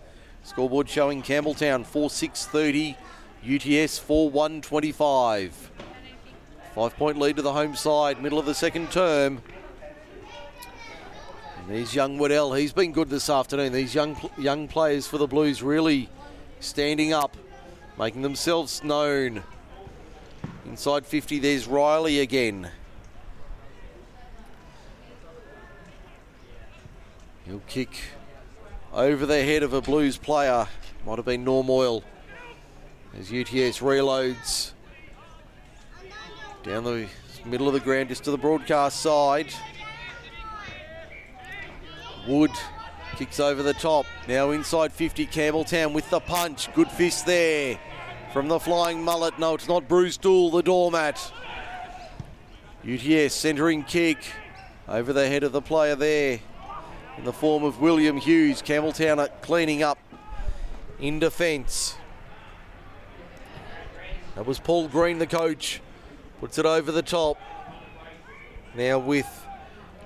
Scoreboard showing Campbelltown four six thirty. U T S four one twenty-five. Five-point lead to the home side, middle of the second term. And there's young Waddell. He's been good this afternoon. These young young players for the Blues really standing up, making themselves known. Inside fifty, there's Riley again. He'll kick over the head of a Blues player. Might have been Normoyle. As U T S reloads. Down the middle of the ground, just to the broadcast side. Wood kicks over the top. Now inside fifty, Campbelltown with the punch. Good fist there from the flying mullet. No, it's not Bruce Dool, the doormat. U T S centering kick over the head of the player there in the form of William Hughes. Campbelltown are cleaning up in defence. That was Paul Green, the coach. Puts it over the top. Now with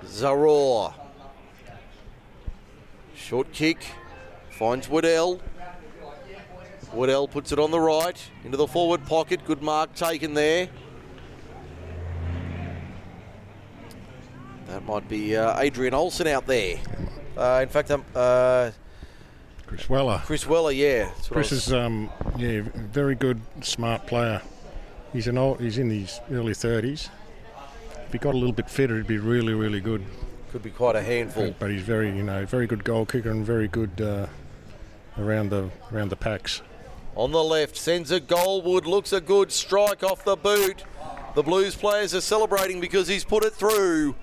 Zaror. Short kick. Finds Waddell. Waddell puts it on the right. Into the forward pocket. Good mark taken there. That might be uh, Adrian Olsen out there. Uh, in fact, um, uh, Chris Weller. Chris Weller, yeah. Chris is um, yeah, very good, smart player. He's an old, he's in his early thirties. If he got a little bit fitter, he'd be really, really good. Could be quite a handful. But he's very, you know, very good goal kicker and very good uh, around the around the packs. On the left, sends a goal. Wood looks a good strike off the boot. The Blues players are celebrating because he's put it through.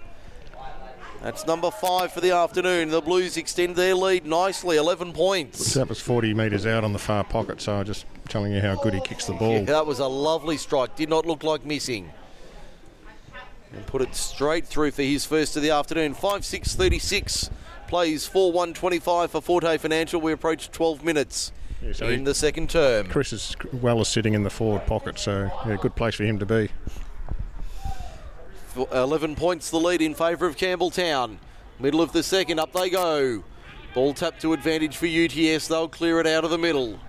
That's number five for the afternoon. The Blues extend their lead nicely, eleven points. That was forty metres out on the far pocket, so I'm just telling you how good he kicks the ball. Yeah, that was a lovely strike. Did not look like missing. And put it straight through for his first of the afternoon. five six thirty-six, plays four one twenty-five for Forte Financial. We approach twelve minutes yeah, so in he, the second term. Chris is well as sitting in the forward pocket, so yeah, good place for him to be. eleven points the lead in favour of Campbelltown. Middle of the second, up they go. Ball tapped to advantage for U T S. They'll clear it out of the middle.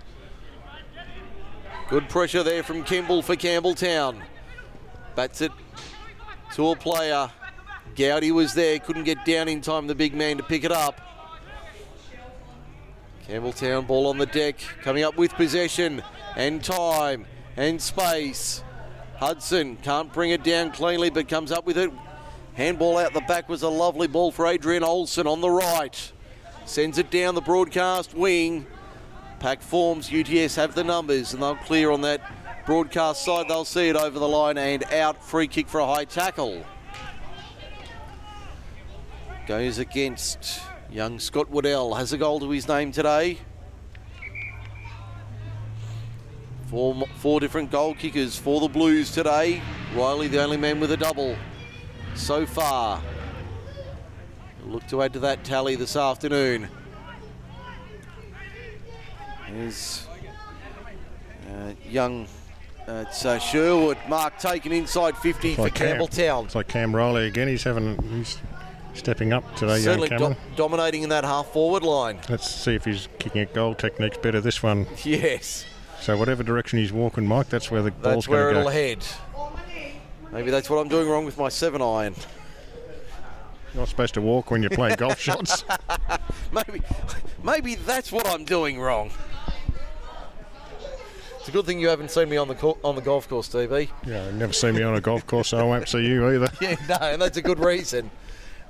Good pressure there from Kemble for Campbelltown. Bats it to a player. Gowdy was there, couldn't get down in time, the big man, to pick it up. Campbelltown ball on the deck, coming up with possession and time and space. Hudson can't bring it down cleanly, but comes up with it. Handball out the back was a lovely ball for Adrian Olsen on the right. Sends it down the broadcast wing. Pack forms, U T S have the numbers, and they'll clear on that broadcast side. They'll see it over the line and out. Free kick for a high tackle. Goes against young Scott Waddell. Has a goal to his name today. Four, four different goal kickers for the Blues today. Riley, the only man with a double so far. We'll look to add to that tally this afternoon. There's uh, young... It's uh, Sherwood, mark taken inside fifty for Campbelltown. It's like Cam Riley again. He's having, he's stepping up today. Certainly do- dominating in that half forward line. Let's see if his kicking at goal technique's better this one. Yes. So whatever direction he's walking, Mike, that's where the ball's going to go. That's where it'll head. Maybe that's what I'm doing wrong with my seven iron. You're not supposed to walk when you play golf shots. Maybe, maybe that's what I'm doing wrong. It's a good thing you haven't seen me on the cor- on the golf course, T V. Yeah, I've never seen me on a golf course, so I won't see you either. Yeah, no, and that's a good reason.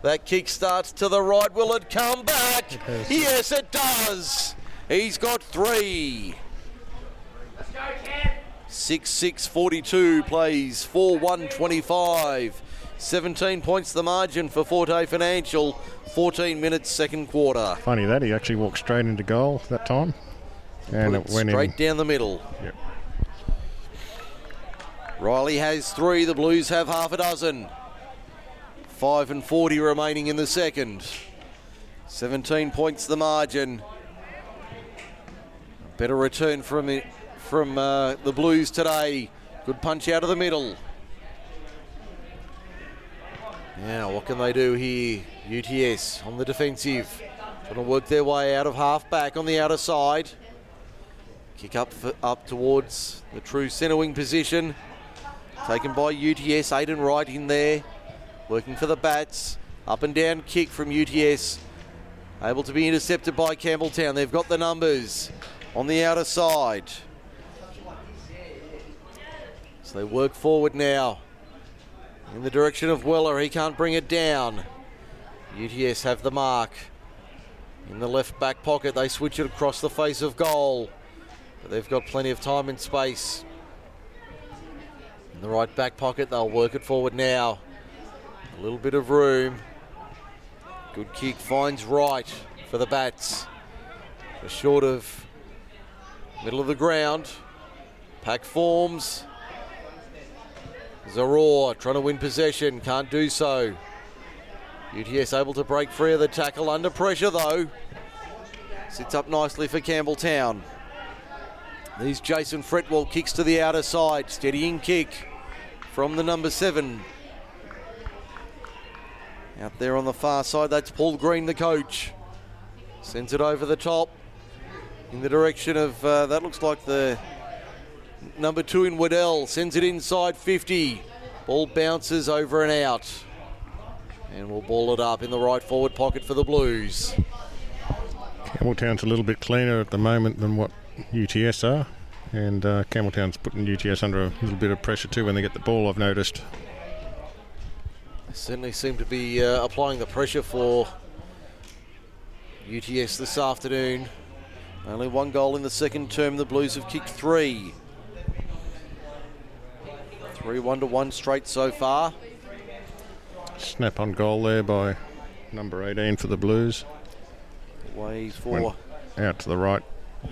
That kick starts to the right. Will it come back? It yes, it does. He's got three. Let's go, Cam. six six forty-two plays four one twenty-five. seventeen points the margin for Forte Financial. fourteen minutes, second quarter. Funny that, he actually walked straight into goal that time. And it went straight in. Down the middle. Yep. Riley has three. The Blues have half a dozen. Five and forty remaining in the second. seventeen points the margin. Better return from from uh, the Blues today. Good punch out of the middle. Now, what can they do here? U T S on the defensive. Trying to work their way out of half back on the outer side. Kick up for, up towards the true centre wing position. Taken by U T S, Aiden Wright in there. Working for the bats. Up and down kick from U T S. Able to be intercepted by Campbelltown. They've got the numbers on the outer side. So they work forward now. In the direction of Weller, he can't bring it down. U T S have the mark. In the left back pocket, they switch it across the face of goal. But they've got plenty of time and space. In the right back pocket, they'll work it forward now. A little bit of room. Good kick finds Wright for the bats. Just short of middle of the ground. Pack forms. Zaror trying to win possession, can't do so. U T S able to break free of the tackle, under pressure though. Sits up nicely for Campbelltown. There's Jason Fretwell, kicks to the outer side. Steadying kick from the number seven. Out there on the far side, that's Paul Green, the coach. Sends it over the top in the direction of, uh, that looks like the number two in Waddell. Sends it inside fifty. Ball bounces over and out. And we'll ball it up in the right forward pocket for the Blues. Campbelltown's a little bit cleaner at the moment than what U T S are, and uh, Campbelltown's putting U T S under a little bit of pressure too when they get the ball, I've noticed. They certainly seem to be uh, applying the pressure for U T S this afternoon. Only one goal in the second term, the Blues have kicked three. three one to one straight so far. Snap on goal there by number eighteen for the Blues. Ways for... Out to the right.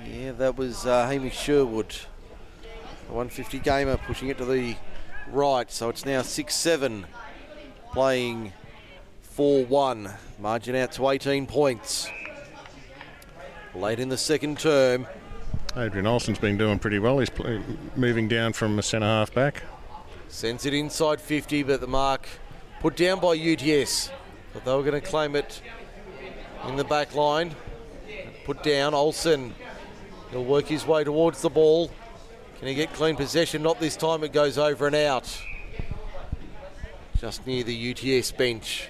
Yeah, that was uh, Hamish Sherwood, the one fifty gamer, pushing it to the right. So it's now six seven, playing four one. Margin out to eighteen points. Late in the second term. Adrian Olsen's been doing pretty well. He's play- moving down from a centre-half back. Sends it inside fifty, but the mark put down by U T S. But they were going to claim it in the back line. Put down, Olsen. He'll work his way towards the ball. Can he get clean possession? Not this time. It goes over and out. Just near the U T S bench.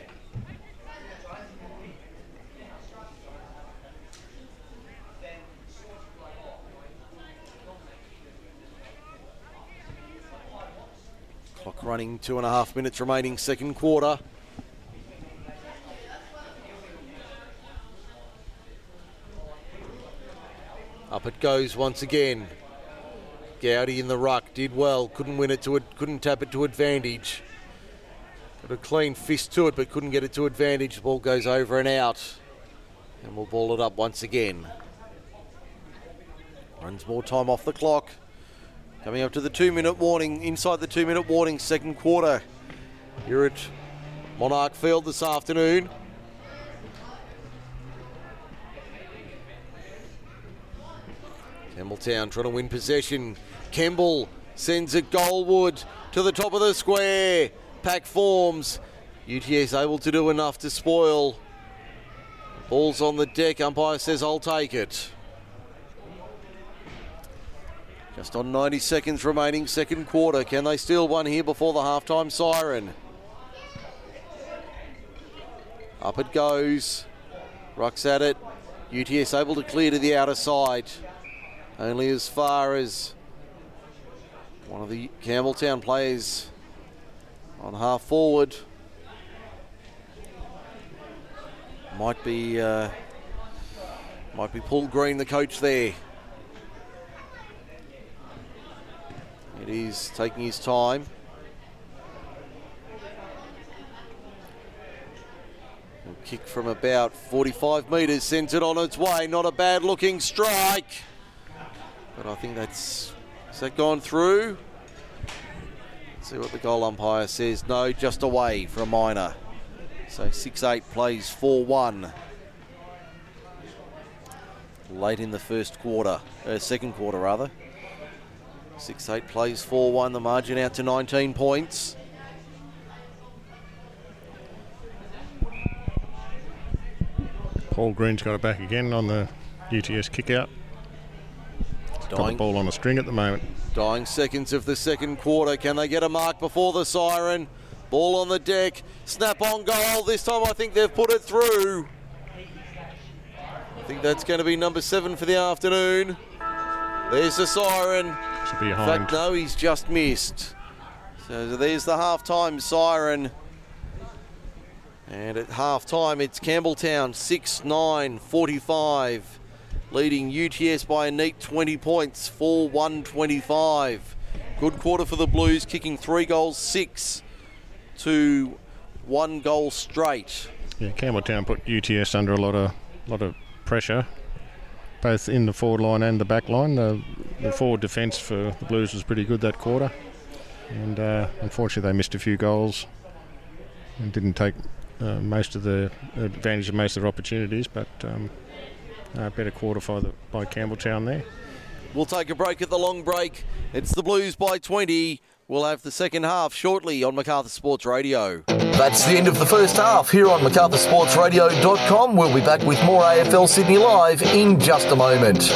Clock running. Two and a half minutes remaining. Second quarter. Up it goes once again. Gowdy in the ruck, did well, couldn't win it to it, couldn't tap it to advantage. Got a clean fist to it, but couldn't get it to advantage. The ball goes over and out, and we'll ball it up once again. Runs more time off the clock. Coming up to the two-minute warning, inside the two-minute warning, second quarter. Here at Monarch Field this afternoon. Campbelltown trying to win possession. Kemble sends it Goldwood to the top of the square. Pack forms. U T S able to do enough to spoil. Ball's on the deck. Umpire says, I'll take it. Just on ninety seconds remaining, second quarter. Can they steal one here before the halftime siren? Up it goes. Rucks at it. U T S able to clear to the outer side. Only as far as one of the Campbelltown players on half forward. Might be uh, might be Paul Green, the coach there. It is taking his time. A kick from about forty-five metres, sends it on its way. Not a bad looking strike. But I think that's, has that gone through? Let's see what the goal umpire says. No, just away for a minor. So six eight plays four one. Late in the first quarter, uh, second quarter rather. six eight plays four one, the margin out to nineteen points. Paul Green's got it back again on the U T S kick out. Dying, got the ball on a string at the moment. Dying seconds of the second quarter. Can they get a mark before the siren? Ball on the deck. Snap on goal. This time I think they've put it through. I think that's going to be number seven for the afternoon. There's the siren. In fact, no, he's just missed. So there's the half-time siren. And at half-time, it's Campbelltown six nine forty-five. Leading U T S by a neat twenty points, four one twenty-five. Good quarter for the Blues, kicking three goals, six to one goal straight. Yeah, Campbelltown put U T S under a lot of lot of pressure, both in the forward line and the back line. The, the forward defence for the Blues was pretty good that quarter. And uh, unfortunately they missed a few goals and didn't take uh, most of the advantage of most of their opportunities, but... Um, Uh, better quarter by, the, by Campbelltown there. We'll take a break at the long break. It's the Blues by twenty. We'll have the second half shortly on MacArthur Sports Radio. That's the end of the first half here on MacArthur Sports Radio dot com. We'll be back with more A F L Sydney Live in just a moment.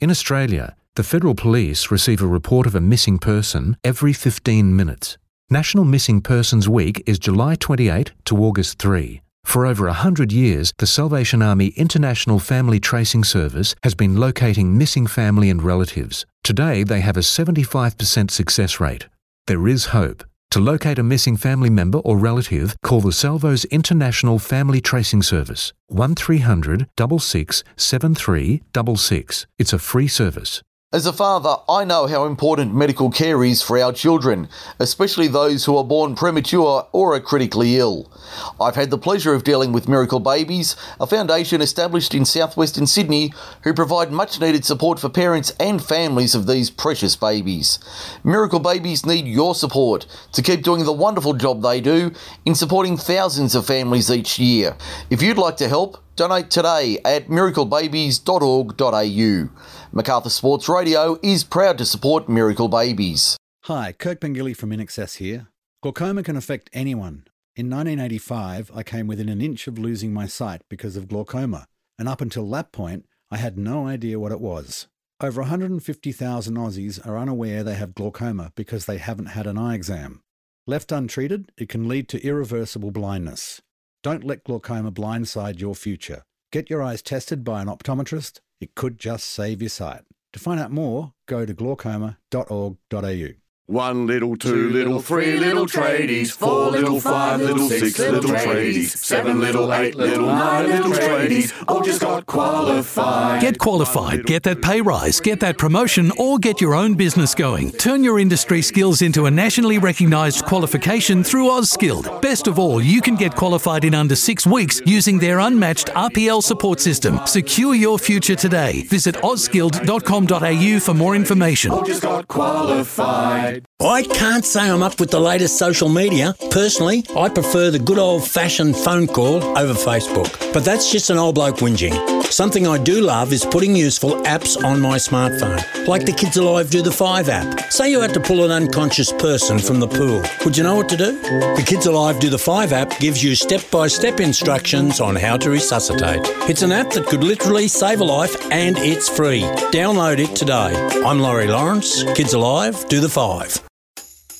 In Australia, the Federal Police receive a report of a missing person every fifteen minutes. National Missing Persons Week is July twenty-eighth to August third. For over one hundred years, the Salvation Army International Family Tracing Service has been locating missing family and relatives. Today, they have a seventy-five percent success rate. There is hope. To locate a missing family member or relative, call the Salvo's International Family Tracing Service, one three hundred, six six six, seven three six six. It's a free service. As a father, I know how important medical care is for our children, especially those who are born premature or are critically ill. I've had the pleasure of dealing with Miracle Babies, a foundation established in southwestern Sydney who provide much needed support for parents and families of these precious babies. Miracle Babies need your support to keep doing the wonderful job they do in supporting thousands of families each year. If you'd like to help, donate today at miracle babies dot org dot a u. MacArthur Sports Radio is proud to support Miracle Babies. Hi, Kirk Pengilly from I N X S here. Glaucoma can affect anyone. In nineteen eighty-five, I came within an inch of losing my sight because of glaucoma, and up until that point, I had no idea what it was. Over one hundred fifty thousand Aussies are unaware they have glaucoma because they haven't had an eye exam. Left untreated, it can lead to irreversible blindness. Don't let glaucoma blindside your future. Get your eyes tested by an optometrist. It could just save your sight. To find out more, go to glaucoma dot org dot a u. One little, two little, three little tradies, four little, five little, six little tradies, seven little, eight little, nine little tradies, all just got qualified. Get qualified, get that pay rise, get that promotion, or get your own business going. Turn your industry skills into a nationally recognised qualification through OzSkilled. Best of all, you can get qualified in under six weeks using their unmatched R P L support system. Secure your future today. Visit oz skilled dot com dot a u for more information. All just got qualified. I can't say I'm up with the latest social media. Personally, I prefer the good old-fashioned phone call over Facebook. But that's just an old bloke whinging. Something I do love is putting useful apps on my smartphone, like the Kids Alive Do The Five app. Say you had to pull an unconscious person from the pool. Would you know what to do? The Kids Alive Do The Five app gives you step-by-step instructions on how to resuscitate. It's an app that could literally save a life, and it's free. Download it today. I'm Laurie Lawrence. Kids Alive Do The Five.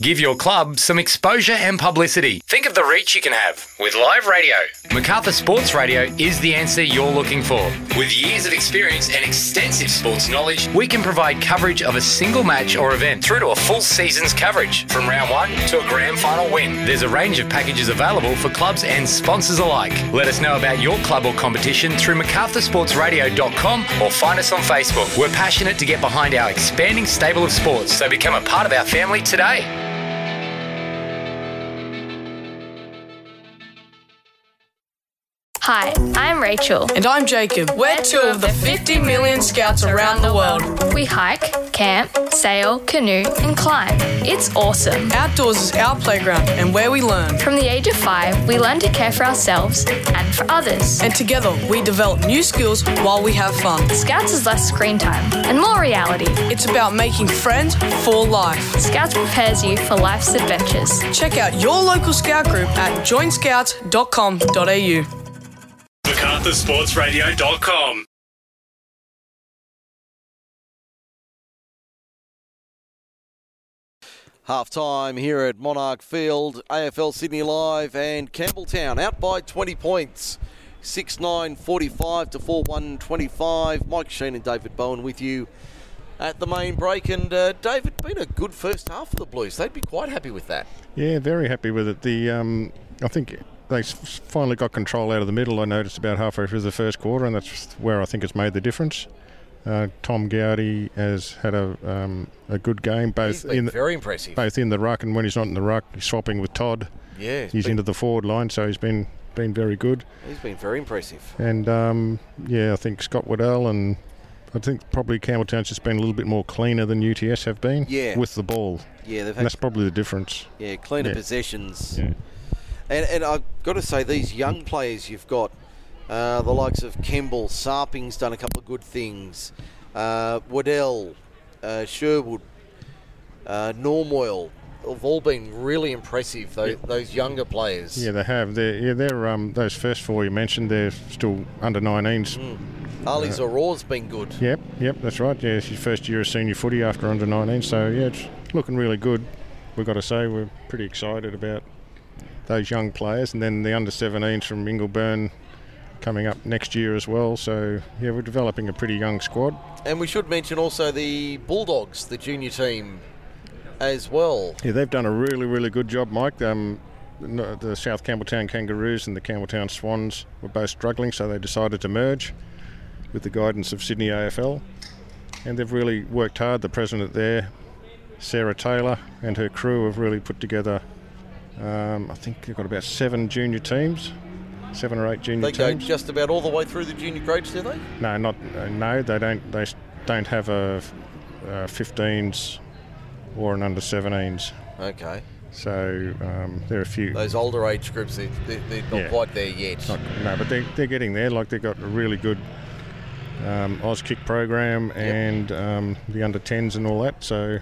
Give your club some exposure and publicity. Think of the reach you can have with live radio. MacArthur Sports Radio is the answer you're looking for. With years of experience and extensive sports knowledge, we can provide coverage of a single match or event through to a full season's coverage, from round one to a grand final win. There's a range of packages available for clubs and sponsors alike. Let us know about your club or competition through macarthur sports radio dot com or find us on Facebook. We're passionate to get behind our expanding stable of sports, so become a part of our family today. Hi, I'm Rachel. And I'm Jacob. We're two of the fifty million Scouts around the world. We hike, camp, sail, canoe and climb. It's awesome. Outdoors is our playground and where we learn. From the age of five, we learn to care for ourselves and for others. And together, we develop new skills while we have fun. Scouts is less screen time and more reality. It's about making friends for life. Scouts prepares you for life's adventures. Check out your local Scout group at join scouts dot com dot a u. macarthur sports radio dot com. Half time here at Monarch Field. A F L Sydney Live and Campbelltown out by twenty points. six nine forty-five to four one twenty-five. Mike Sheen and David Bowen with you at the main break. And uh, David, been a good first half for the Blues. They'd be quite happy with that. Yeah, very happy with it. The um, I think... They finally got control out of the middle, I noticed, about halfway through the first quarter, and that's where I think it's made the difference. Uh, Tom Gowdy has had a um, a good game, both in the, very impressive. both in the ruck, and when he's not in the ruck, he's swapping with Todd. Yeah, he's, he's been, into the forward line, so he's been been very good. He's been very impressive. And, um, yeah, I think Scott Waddell and I think probably Campbelltown's just been a little bit more cleaner than U T S have been yeah. with the ball. Yeah, they've had that's probably the difference. Yeah, cleaner yeah. possessions. Yeah. And, and I've got to say, these young players you've got, uh, the likes of Kemble, Sarping's done a couple of good things, uh, Waddell, uh, Sherwood, uh, Normoyle, have all been really impressive, those, yeah. those younger players. Yeah, they have. They're, yeah, they're um, those first four you mentioned, they're still under nineteens. Mm. Ali uh, Zoror's been good. Yep, yep, that's right. Yeah, it's his first year of senior footy after under nineteen, so yeah, it's looking really good. We've got to say we're pretty excited about those young players, and then the under seventeens from Ingleburn coming up next year as well. So, yeah, we're developing a pretty young squad. And we should mention also the Bulldogs, the junior team as well. Yeah, they've done a really, really good job, Mike. Um, the South Campbelltown Kangaroos and the Campbelltown Swans were both struggling, so they decided to merge with the guidance of Sydney A F L. And they've really worked hard. The president there, Sarah Taylor, and her crew have really put together... Um, I think they've got about seven junior teams, seven or eight junior teams. They go just about all the way through the junior grades, do they? No, not uh, no. They don't. They don't have a, a fifteens or an under seventeens. Okay. So um, there are a few. Those older age groups, they, they, they're not yeah. quite there yet. Not, no, but they, they're getting there. Like they've got a really good um, OzKick program and yep. um, the under tens and all that. So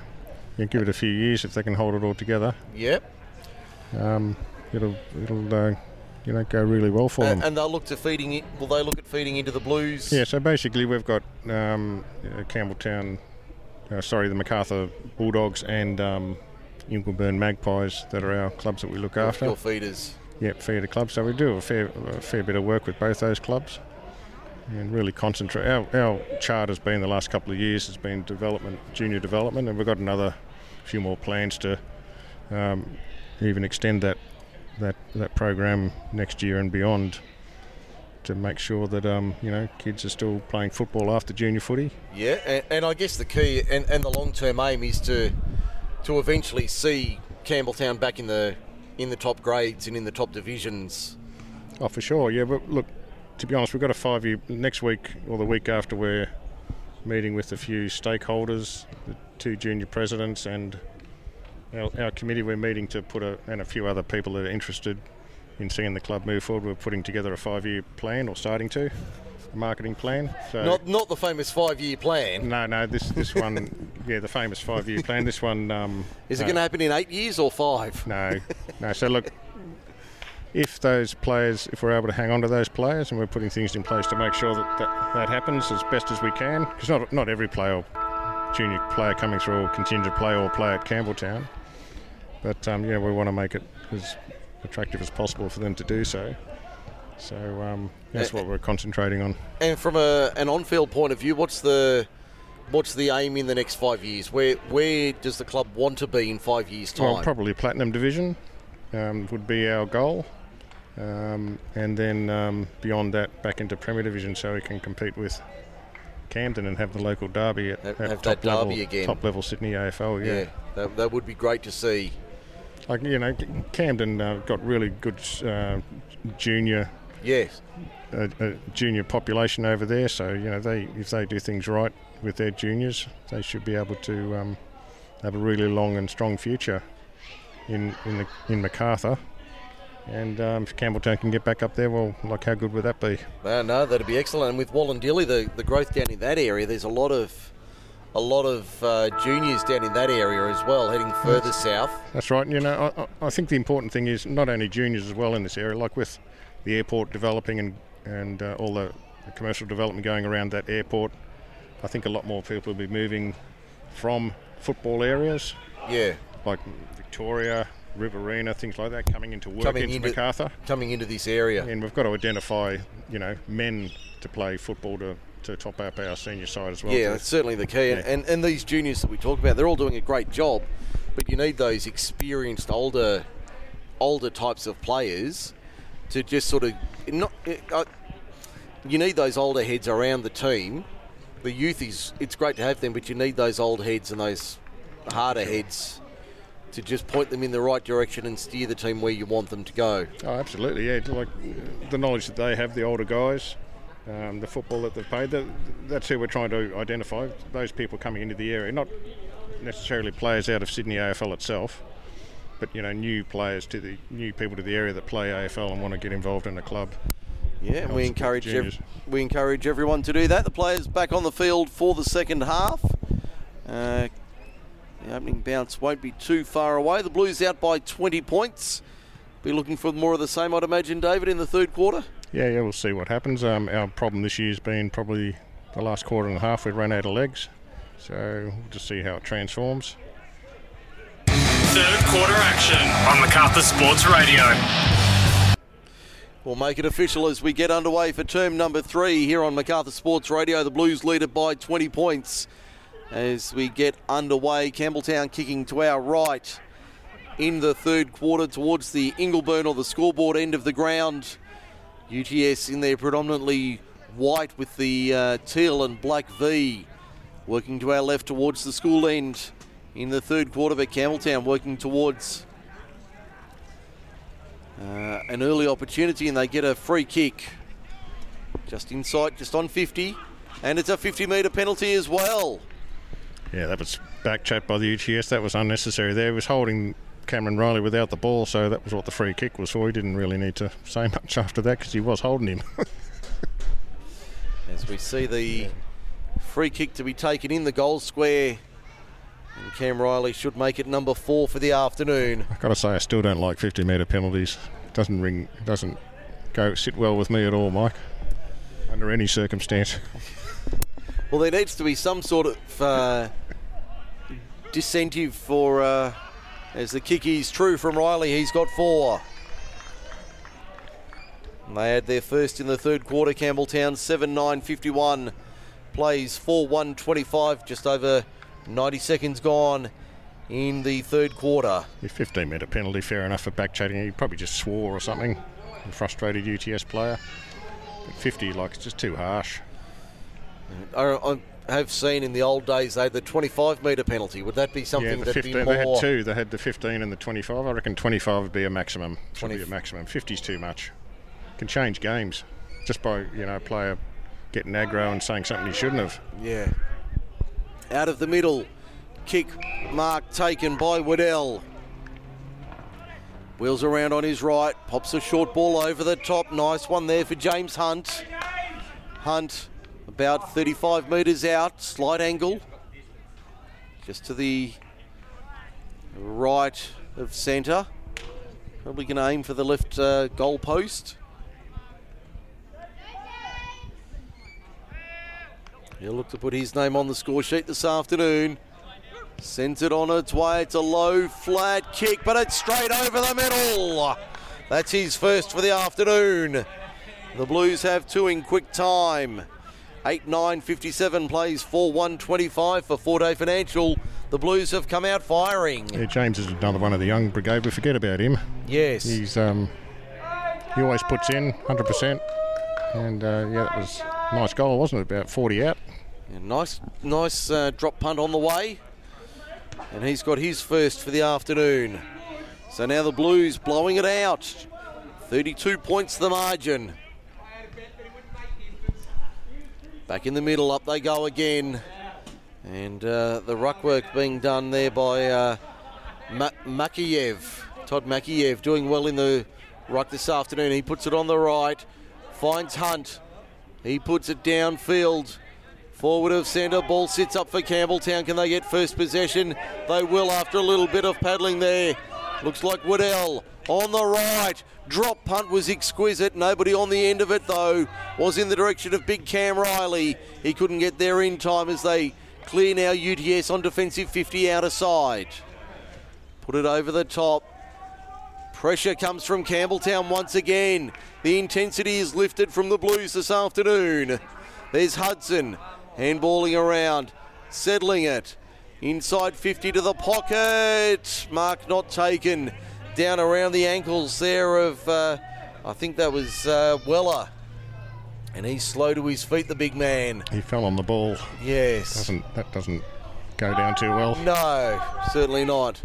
you give it a few years if they can hold it all together. Yep. Um, it'll it'll uh, you know go really well for uh, them. And they'll look to feeding it. Will they look at feeding into the Blues? Yeah. So basically, we've got um, uh, Campbelltown, uh, sorry, the MacArthur Bulldogs and um, Ingleburn Magpies that are our clubs that we look after. Your feeders. Yep, feeder clubs. So we do a fair a fair bit of work with both those clubs, and really concentrate. Our our chart has been the last couple of years has been development, junior development, and we've got another few more plans to um, even extend that that that program next year and beyond, to make sure that um, you know, kids are still playing football after junior footy. Yeah, and, and I guess the key and, and the long-term aim is to to eventually see Campbelltown back in the in the top grades and in the top divisions. Oh, for sure. Yeah, but look, to be honest, we've got a five-year next week or the week after. We're meeting with a few stakeholders, the two junior presidents, and our, our committee. We're meeting to put a and a few other people that are interested in seeing the club move forward. We're putting together a five-year plan, or starting to, a marketing plan. So not not the famous five-year plan. No, no. This this one, yeah, the famous five-year plan. This one. Um, Is it no. going to happen in eight years or five? No, no. So look. If those players, if we're able to hang on to those players, and we're putting things in place to make sure that that, that happens as best as we can, because not not every player, junior player coming through, will continue to play or play at Campbelltown, but um, yeah, we want to make it as attractive as possible for them to do so. So um, that's what we're concentrating on. And from a an on-field point of view, what's the what's the aim in the next five years? Where where does the club want to be in five years' time? Well, probably Platinum Division um, would be our goal. Um, and then um, beyond that, back into Premier Division, so we can compete with Camden and have the local derby at, have, at have top that derby level, again. Top level Sydney A F L. Yeah, yeah that, that would be great to see. Like, you know, Camden uh, got really good uh, junior, yes, uh, uh, junior population over there. So you know, they if they do things right with their juniors, they should be able to um, have a really long and strong future in in, the, in MacArthur. And um, if Campbelltown can get back up there, well, like, how good would that be? No, no, that'd be excellent. And with Wollondilly, the, the growth down in that area, there's a lot of a lot of uh, juniors down in that area as well, heading further that's, south. That's right. And, you know, I, I think the important thing is not only juniors as well in this area, like with the airport developing and, and uh, all the commercial development going around that airport, I think a lot more people will be moving from football areas. Yeah. Like Victoria, Riverina, things like that, coming into work coming into, into MacArthur. Coming into this area. And we've got to identify, you know, men to play football to, to top up our senior side as well. Yeah, that's certainly the key. Yeah. And, and and these juniors that we talk about, they're all doing a great job, but you need those experienced, older older types of players to just sort of... not. Uh, you need those older heads around the team. The youth is... It's great to have them, but you need those old heads and those harder heads to just point them in the right direction and steer the team where you want them to go. Oh, absolutely, yeah. Like the knowledge that they have, the older guys, um, the football that they've played, that, that's who we're trying to identify, those people coming into the area, not necessarily players out of Sydney A F L itself, but, you know, new players to the new people to the area that play A F L and want to get involved in a club. Yeah, and we encourage ev- we encourage everyone to do that. The players back on the field for the second half. Uh, The opening bounce won't be too far away. The Blues out by twenty points. Be looking for more of the same, I'd imagine, David, in the third quarter? Yeah, yeah, we'll see what happens. Um, our problem this year's been probably the last quarter and a half. We've run out of legs. So we'll just see how it transforms. Third quarter action on MacArthur Sports Radio. We'll make it official as we get underway for term number three here on MacArthur Sports Radio. The Blues lead it by twenty points. As we get underway, Campbelltown kicking to our right in the third quarter towards the Ingleburn or the scoreboard end of the ground. U T S in there predominantly white with the uh, teal and black V. Working to our left towards the school end in the third quarter, but Campbelltown working towards uh, an early opportunity, and they get a free kick. Just inside, just on fifty, and it's a fifty metre penalty as well. Yeah, that was back-chapped by the U T S. That was unnecessary there. He was holding Cameron Riley without the ball, so that was what the free kick was for. He didn't really need to say much after that because he was holding him. As we see the free kick to be taken in the goal square, and Cam Riley should make it number four for the afternoon. I've got to say, I still don't like fifty-metre penalties. It doesn't ring, doesn't go sit well with me at all, Mike, under any circumstance. Well, there needs to be some sort of uh, disincentive for, uh, as the kick is true from Riley, he's got four. And they had their first in the third quarter. Campbelltown seven nine fifty-one, plays four one twenty-five, just over ninety seconds gone in the third quarter. A fifteen-metre penalty, fair enough, for back-chatting. He probably just swore or something, a frustrated U T S player. But fifty, like, it's just too harsh. I have seen in the old days, though, the twenty-five-metre penalty. Would that be something yeah, that'd fifteen, be more... They had two. They had the fifteen and the twenty-five. I reckon twenty-five would be a maximum. Should be a maximum. fifty's too much. Can change games just by, you know, a player getting aggro and saying something he shouldn't have. Yeah. Out of the middle. Kick mark taken by Waddell. Wheels around on his right. Pops a short ball over the top. Nice one there for James Hunt. Hunt about thirty-five metres out. Slight angle. Just to the right of centre. Probably going to aim for the left uh, goal post. He'll look to put his name on the score sheet this afternoon. Sends it on its way. It's a low, flat kick, but it's straight over the middle. That's his first for the afternoon. The Blues have two in quick time. eight nine fifty-seven plays four one twenty-five for Forte Financial. The Blues have come out firing. Yeah, James is another one of the young brigade. We forget about him. Yes. He's um, he always puts in one hundred percent. And, uh, yeah, that was a nice goal, wasn't it? About forty out. Yeah, nice nice uh, drop punt on the way. And he's got his first for the afternoon. So now the Blues blowing it out. thirty-two points the margin. Back in the middle, up they go again. And uh, the ruck work being done there by uh, Ma- Makiev. Todd Makiev doing well in the ruck this afternoon. He puts it on the right. Finds Hunt. He puts it downfield. Forward of centre, ball sits up for Campbelltown. Can they get first possession? They will after a little bit of paddling there. Looks like Waddell on the right. Drop punt was exquisite. Nobody on the end of it, though, was in the direction of Big Cam Riley. He couldn't get there in time as they clear now U T S on defensive fifty out of side. Put it over the top. Pressure comes from Campbelltown once again. The intensity is lifted from the Blues this afternoon. There's Hudson. Handballing around, settling it. Inside fifty to the pocket. Mark not taken. Down around the ankles there of, uh, I think that was uh, Weller. And he's slow to his feet, the big man. He fell on the ball. Yes. Doesn't, that doesn't go down too well. No, certainly not.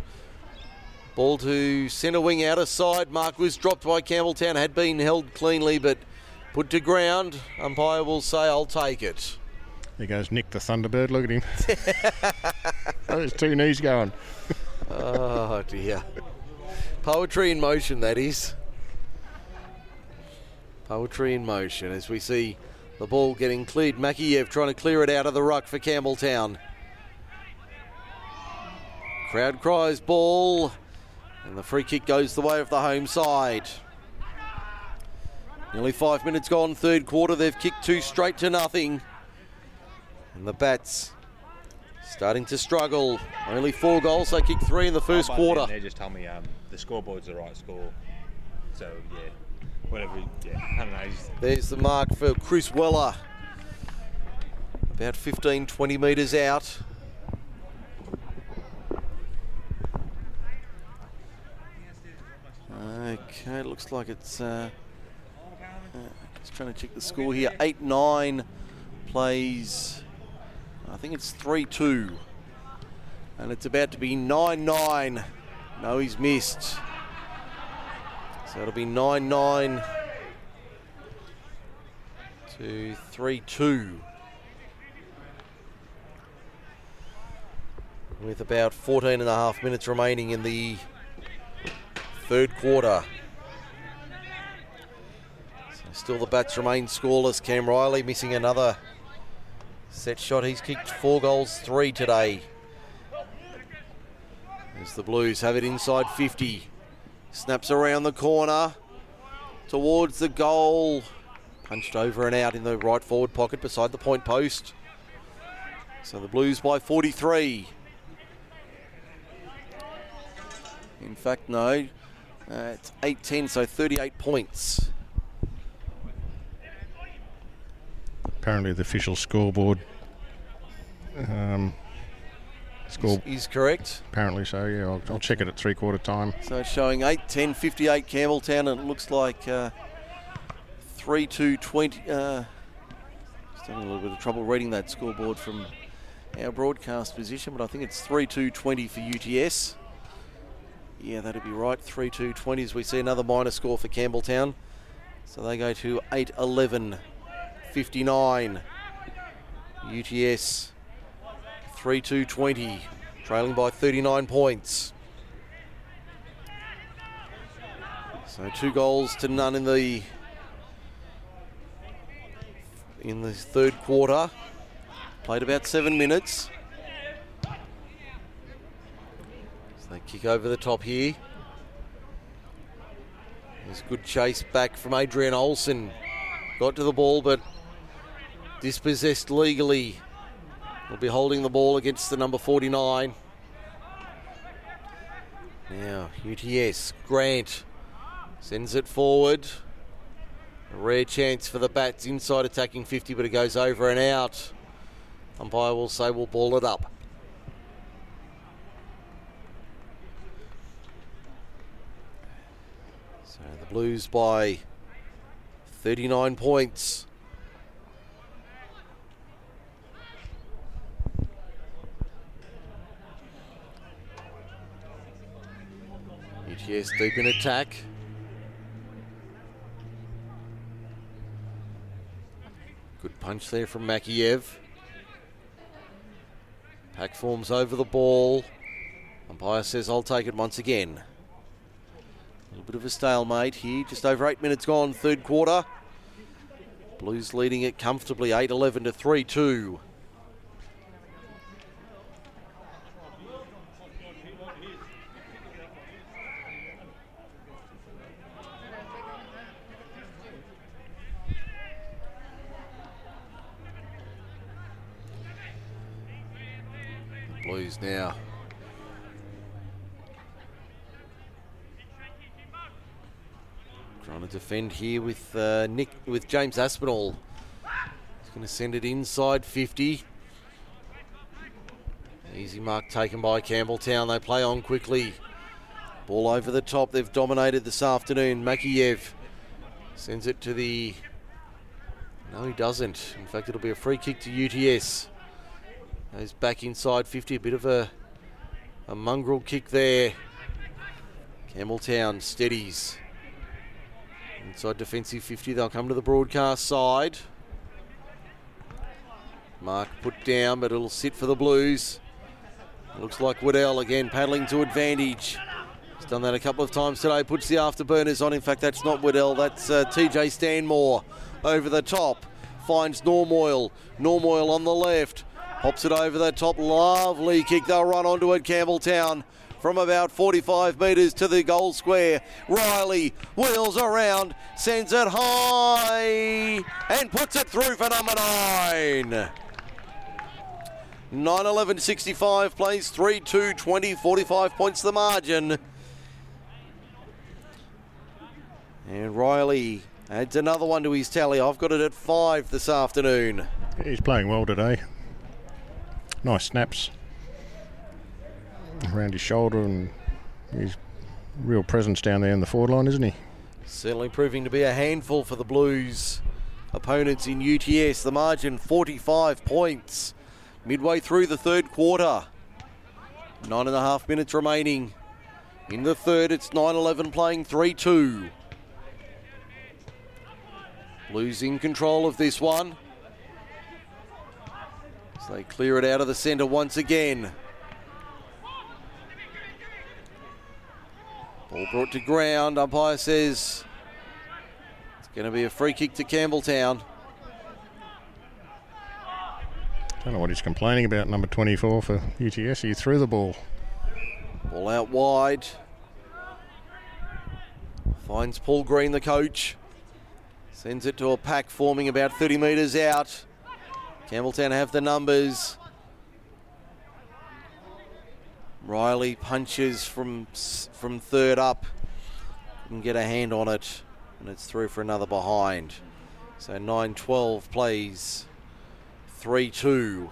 Ball to centre wing, out of side. Mark was dropped by Campbelltown. Had been held cleanly, but put to ground. Umpire will say, I'll take it. There goes Nick the Thunderbird, look at him. Oh, his two knees going. Oh, dear. Poetry in motion, that is. Poetry in motion as we see the ball getting cleared. Makiev trying to clear it out of the ruck for Campbelltown. Crowd cries ball, and the free kick goes the way of the home side. Nearly five minutes gone, third quarter. They've kicked two straight to nothing. And the Bats starting to struggle. Only four goals. They kicked three in the first oh, quarter. They just tell me um, the scoreboard's the right score. So, yeah, whatever. Yeah, I don't know. There's the mark for Chris Weller. About fifteen, twenty metres out. Okay, looks like it's... Uh, uh, just trying to check the score here. eight nine plays... I think it's three two, and it's about to be nine nine. No, he's missed. So it'll be nine nine to three two. With about fourteen and a half minutes remaining in the third quarter. So still the Bats remain scoreless. Cam Riley missing another set shot. He's kicked four goals, three today. As the Blues have it inside fifty. Snaps around the corner towards the goal. Punched over and out in the right forward pocket beside the point post. So the Blues by forty-three. In fact, no. Uh, it's eight ten, so thirty-eight points. Apparently the official scoreboard um, score is correct. Apparently so, yeah. I'll, I'll check it at three-quarter time. So it's showing eight ten fifty-eight Campbelltown, and it looks like uh, three two twenty. Uh, just having a little bit of trouble reading that scoreboard from our broadcast position, but I think it's three two twenty for U T S. Yeah, that'd be right. three two twenty as we see another minor score for Campbelltown. So they go to eight eleven fifty-nine. U T S three two twenty, trailing by thirty-nine points. So two goals to none in the in the third quarter. Played about seven minutes. So they kick over the top here. There's a good chase back from Adrian Olsen. Got to the ball, but dispossessed legally. Will be holding the ball against the number forty-nine. Now, U T S, Grant sends it forward. A rare chance for the Bats inside attacking fifty, but it goes over and out. Umpire will say we'll ball it up. So the Blues by thirty-nine points. U T S deep in attack. Good punch there from Makiev. Pack forms over the ball. Umpire says, I'll take it once again. A little bit of a stalemate here. Just over eight minutes gone, third quarter. Blues leading it comfortably, eight eleven to three two. Blues now trying to defend here with uh, Nick with James Aspinall. He's going to send it inside fifty. Easy mark taken by Campbelltown. They play on quickly. Ball over the top. They've dominated this afternoon. Makiev sends it to the... No, he doesn't. In fact, it'll be a free kick to U T S. Goes back inside fifty, a bit of a, a mongrel kick there. Campbelltown steadies. Inside defensive fifty, they'll come to the broadcast side. Mark put down, but it'll sit for the Blues. It looks like Waddell again paddling to advantage. He's done that a couple of times today, puts the afterburners on. In fact, that's not Waddell, that's uh, T J Stanmore over the top. Finds Normoyle, Normoyle on the left. Pops it over the top, lovely kick. They'll run onto it, Campbelltown, from about forty-five metres to the goal square. Riley wheels around, sends it high, and puts it through for number nine. nine eleven sixty-five, plays three two twenty, forty-five points the margin. And Riley adds another one to his tally. I've got it at five this afternoon. He's playing well today. Nice snaps around his shoulder, and his real presence down there in the forward line, isn't he? Certainly proving to be a handful for the Blues opponents in U T S. The margin forty-five points midway through the third quarter. Nine and a half minutes remaining in the third. It's nine eleven playing three two. Blues in control of this one. They clear it out of the centre once again. Ball brought to ground. Umpire says it's going to be a free kick to Campbelltown. Don't know what he's complaining about, number twenty-four for U T S. He threw the ball. Ball out wide. Finds Paul Green, the coach. Sends it to a pack forming about thirty metres out. Campbelltown have the numbers. Riley punches from from third up. Couldn't get a hand on it. And it's through for another behind. So nine twelve plays three two.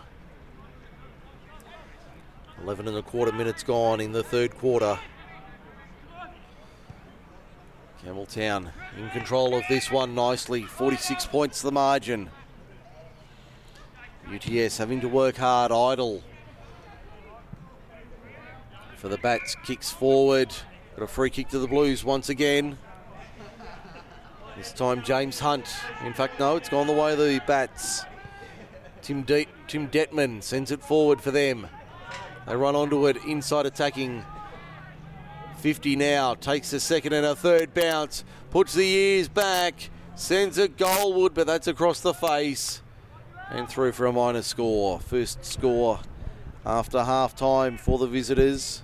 eleven and a quarter minutes gone in the third quarter. Campbelltown in control of this one nicely. forty-six points the margin. U T S having to work hard, idle. For the Bats, kicks forward. Got a free kick to the Blues once again. This time James Hunt. In fact, no, it's gone the way of the Bats. Tim De- Tim Detman sends it forward for them. They run onto it, inside attacking. fifty now, takes a second and a third bounce, puts the ears back, sends it goalward, but that's across the face. And through for a minor score. First score after half-time for the visitors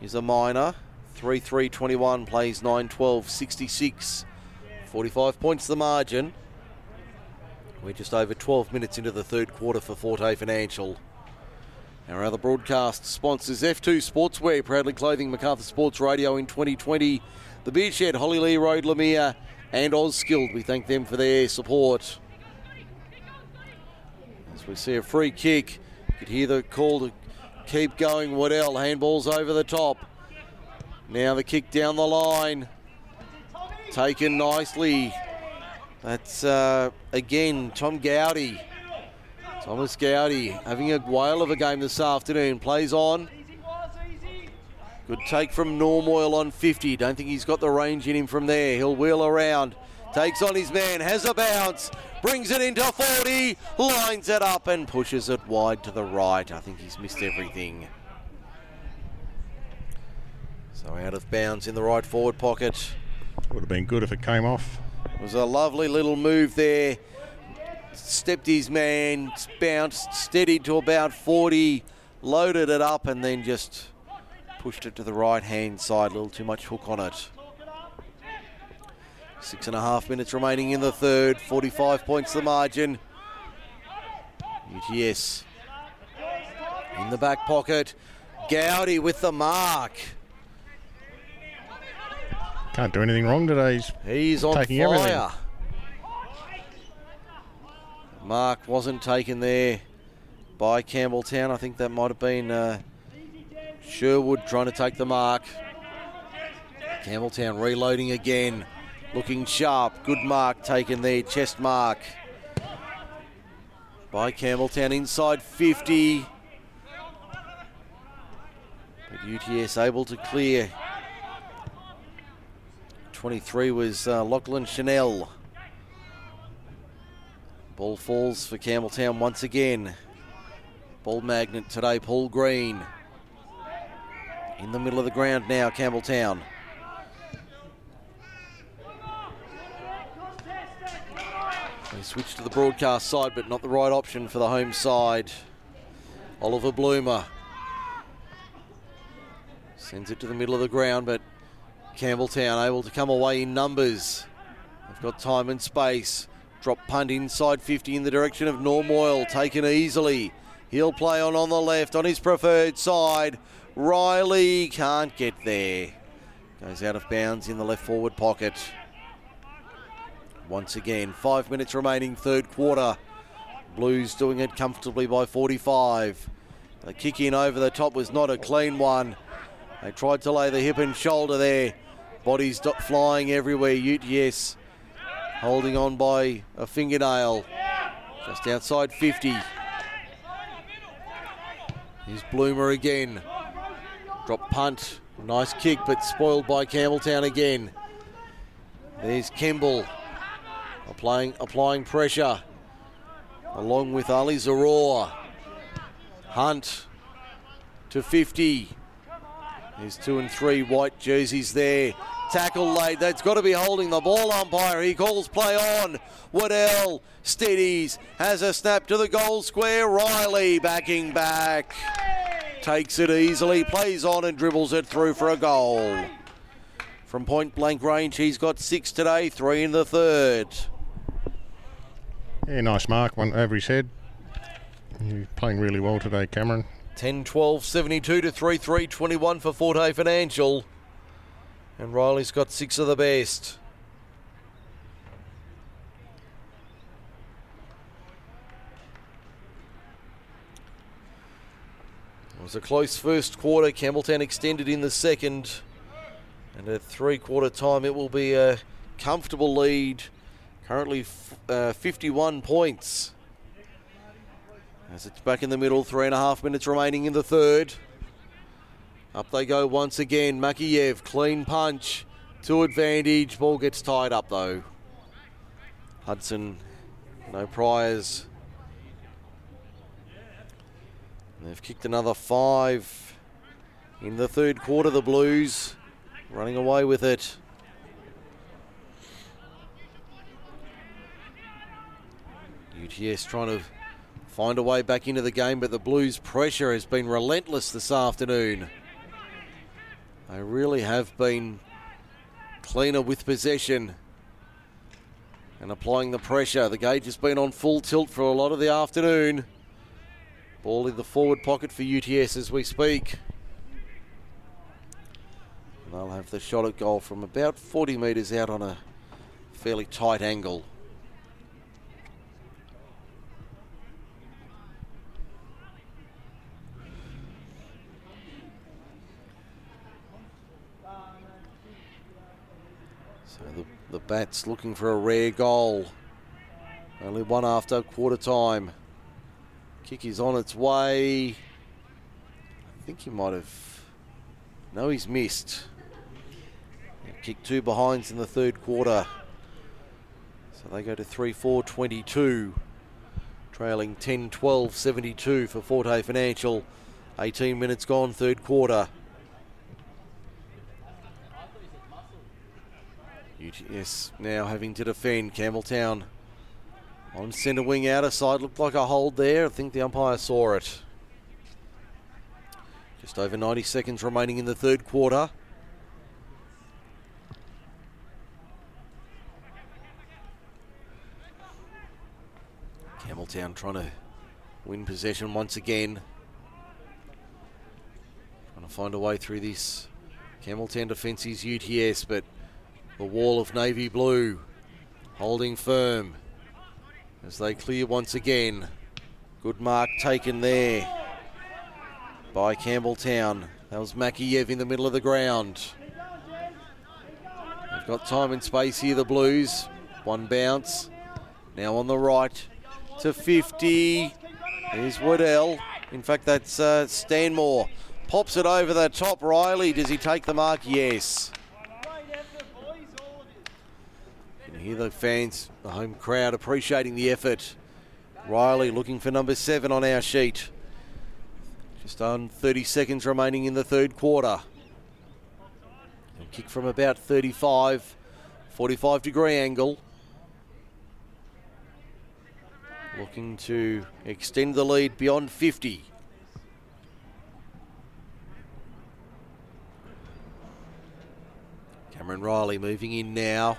is a minor. three three twenty-one, plays nine twelve sixty-six. forty-five points the margin. We're just over twelve minutes into the third quarter for Forte Financial. Our other broadcast sponsors, F two Sportswear, proudly clothing MacArthur Sports Radio in twenty twenty. The Beer Shed, Holly Lee Road, Lemire, and OzSkilled. We thank them for their support. As we see a free kick, you could hear the call to keep going. Waddell, handball's over the top. Now the kick down the line. Taken nicely. That's, uh, again, Tom Gowdy. Thomas Gowdy having a whale of a game this afternoon. Plays on. Good take from Normoyle on fifty. Don't think he's got the range in him from there. He'll wheel around. Takes on his man. Has a bounce. Brings it into forty. Lines it up and pushes it wide to the right. I think he's missed everything. So out of bounds in the right forward pocket. Would have been good if it came off. It was a lovely little move there. Stepped his man, bounced, steadied to about forty, loaded it up and then just pushed it to the right-hand side. A little too much hook on it. Six and a half minutes remaining in the third. forty-five points the margin. U T S in the back pocket. Gowdy with the mark. Can't do anything wrong today. He's, He's on taking fire. Everything. Mark wasn't taken there by Campbelltown. I think that might have been uh, Sherwood trying to take the mark. Campbelltown reloading again. Looking sharp. Good mark taken there. Chest mark by Campbelltown inside fifty. But U T S able to clear. twenty-three was uh, Lachlan Chanel. Ball falls for Campbelltown once again. Ball magnet today, Paul Green. In the middle of the ground now, Campbelltown. They switch to the broadcast side, but not the right option for the home side. Oliver Bloomer sends it to the middle of the ground, but Campbelltown able to come away in numbers. They've got time and space. Drop punt inside fifty in the direction of Normoyle, taken easily. He'll play on on the left, on his preferred side. Riley can't get there. Goes out of bounds in the left forward pocket. Once again, five minutes remaining, third quarter. Blues doing it comfortably by forty-five. The kick in over the top was not a clean one. They tried to lay the hip and shoulder there. Bodies flying everywhere. U T S holding on by a fingernail. Just outside fifty. Here's Bloomer again. Drop punt. Nice kick, but spoiled by Campbelltown again. There's Kemble applying, applying pressure along with Ali Zaror. Hunt to fifty. There's two and three white jerseys there. Tackle late, that's got to be holding the ball umpire. He calls play on. Waddell steadies, has a snap to the goal square. Riley backing back. Takes it easily, plays on and dribbles it through for a goal. From point blank range, he's got six today, three in the third. Yeah, nice mark, one over his head. You're playing really well today, Cameron. ten twelve seventy-two to three three twenty-one for Forte Financial. And Riley's got six of the best. It was a close first quarter. Campbelltown extended in the second. And at three-quarter time, it will be a comfortable lead. Currently f- uh, fifty-one points. As it's back in the middle, three and a half minutes remaining in the third. Up they go once again. Makiev, clean punch to advantage. Ball gets tied up, though. Hudson, no priors. They've kicked another five in the third quarter. The Blues running away with it. U T S trying to find a way back into the game, but the Blues' pressure has been relentless this afternoon. They really have been cleaner with possession and applying the pressure. The gauge has been on full tilt for a lot of the afternoon. Ball in the forward pocket for U T S as we speak. And they'll have the shot at goal from about forty metres out on a fairly tight angle. So the, the Bats looking for a rare goal. Only one after quarter time. Kick is on its way. I think he might have... No, he's missed. Kick two behinds in the third quarter. So they go to three four twenty-two. Trailing ten twelve seventy-two for Forte Financial. eighteen minutes gone, third quarter. U T S now having to defend. Campbelltown on centre wing, outer side. Looked like a hold there. I think the umpire saw it. Just over ninety seconds remaining in the third quarter. Campbelltown trying to win possession once again. Trying to find a way through this Campbelltown defence is U T S, but the wall of navy blue holding firm as they clear once again. Good mark taken there by Campbelltown. That was Makiev in the middle of the ground. They've got time and space here, the Blues. One bounce. Now on the right to fifty. Here's Waddell. In fact, that's uh, Stanmore. Pops it over the top. Riley, does he take the mark? Yes. Here the fans, the home crowd, appreciating the effort. Riley looking for number seven on our sheet. Just on thirty seconds remaining in the third quarter. And kick from about thirty-five, forty-five degree angle. Looking to extend the lead beyond fifty. Cameron Riley moving in now.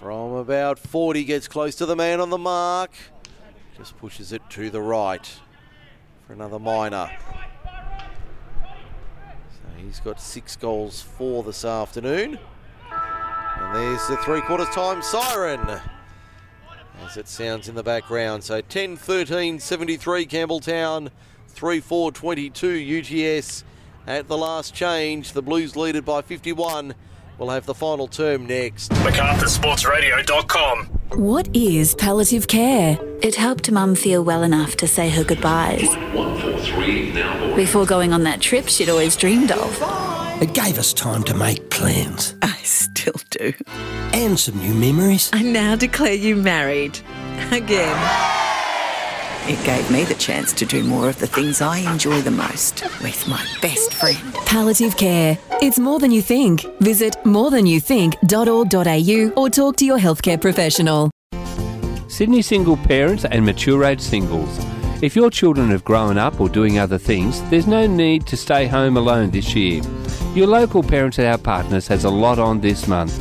From about forty, gets close to the man on the mark. Just pushes it to the right for another minor. So he's got six goals for this afternoon. And there's the three-quarter time siren as it sounds in the background. So ten thirteen seventy-three Campbelltown, three four twenty-two U T S at the last change. The Blues leaded by fifty-one. We'll have the final term next. MacArthur Sports Radio dot com. What is palliative care? It helped Mum feel well enough to say her goodbyes. One, four, three, now before going on that trip she'd always dreamed of. It gave us time to make plans. I still do. And some new memories. I now declare you married. Again. It gave me the chance to do more of the things I enjoy the most with my best friend. Palliative care. It's more than you think. Visit more than you think dot org dot a u or talk to your healthcare professional. Sydney single parents and mature-age singles. If your children have grown up or doing other things, there's no need to stay home alone this year. Your local Parents at Our Partners has a lot on this month.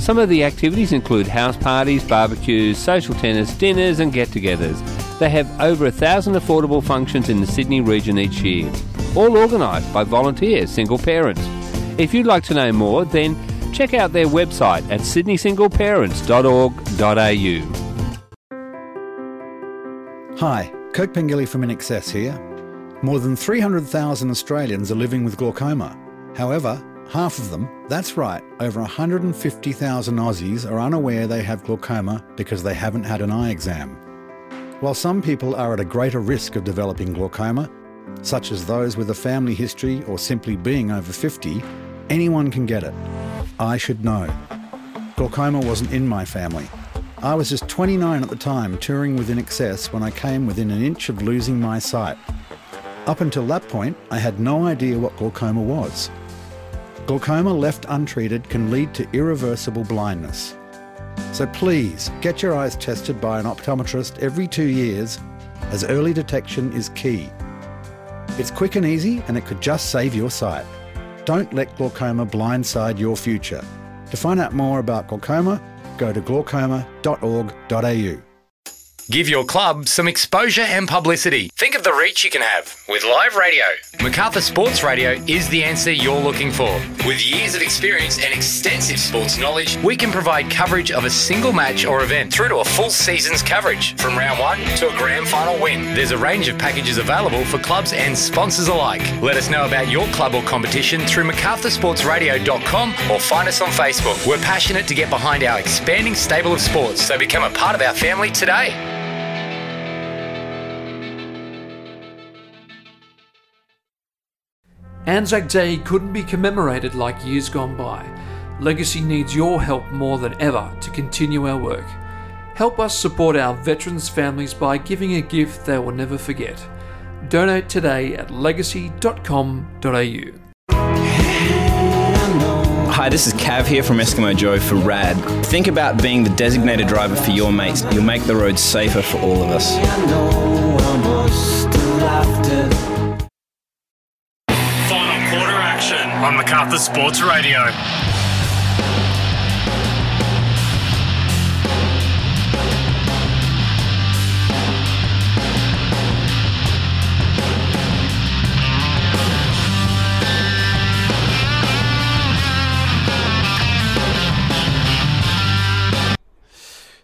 Some of the activities include house parties, barbecues, social tennis, dinners and get-togethers. They have over a thousand affordable functions in the Sydney region each year, all organised by volunteer single parents. If you'd like to know more, then check out their website at sydney single parents dot org dot a u. Hi. Kirk Pengilly from I N X S here. More than three hundred thousand Australians are living with glaucoma. However, half of them, that's right, over one hundred fifty thousand Aussies are unaware they have glaucoma because they haven't had an eye exam. While some people are at a greater risk of developing glaucoma, such as those with a family history or simply being over fifty, anyone can get it. I should know. Glaucoma wasn't in my family. I was just twenty-nine at the time, touring with I N X S when I came within an inch of losing my sight. Up until that point, I had no idea what glaucoma was. Glaucoma left untreated can lead to irreversible blindness. So please, get your eyes tested by an optometrist every two years, as early detection is key. It's quick and easy, and it could just save your sight. Don't let glaucoma blindside your future. To find out more about glaucoma, go to glaucoma dot org dot a u. Give your club some exposure and publicity. Think of the reach you can have with live radio. MacArthur Sports Radio is the answer you're looking for. With years of experience and extensive sports knowledge, we can provide coverage of a single match or event through to a full season's coverage, from round one to a grand final win. There's a range of packages available for clubs and sponsors alike. Let us know about your club or competition through macarthur sports radio dot com or find us on Facebook. We're passionate to get behind our expanding stable of sports, so become a part of our family today. Anzac Day couldn't be commemorated like years gone by. Legacy needs your help more than ever to continue our work. Help us support our veterans' families by giving a gift they will never forget. Donate today at legacy dot com dot a u. Hi, this is Cav here from Eskimo Joe for RAD. Think about being the designated driver for your mates. You'll make the roads safer for all of us. On MacArthur Sports Radio.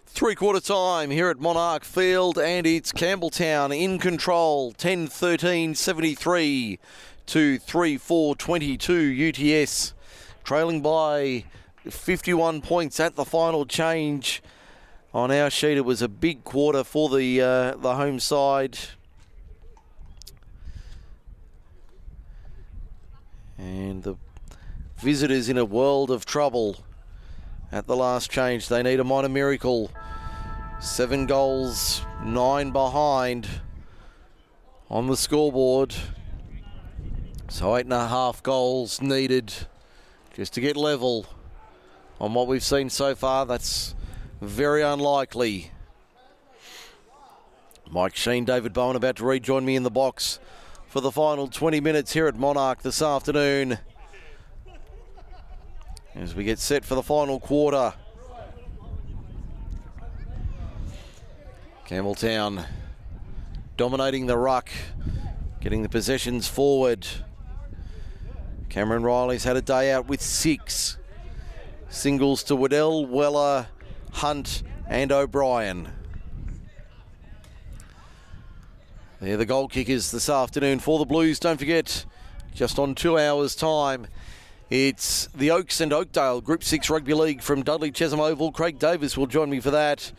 Three-quarter time here at Monarch Field, and it's Campbelltown in control, ten thirteen seventy-three. To three four twenty-two U T S, trailing by fifty-one points at the final change. On our sheet, it was a big quarter for the uh, the home side, and the visitors in a world of trouble at the last change. They need a minor miracle. Seven goals, nine behind on the scoreboard. So eight and a half goals needed just to get level on what we've seen so far. That's very unlikely. Mike Sheen, David Bowen about to rejoin me in the box for the final twenty minutes here at Monarch this afternoon, as we get set for the final quarter. Campbelltown dominating the ruck, getting the possessions forward. Cameron Riley's had a day out with six. Singles to Waddell, Weller, Hunt and O'Brien. They're the goal kickers this afternoon for the Blues. Don't forget, just on two hours' time, it's the Oaks and Oakdale Group six Rugby League from Dudley Chesham Oval. Craig Davis will join me for that.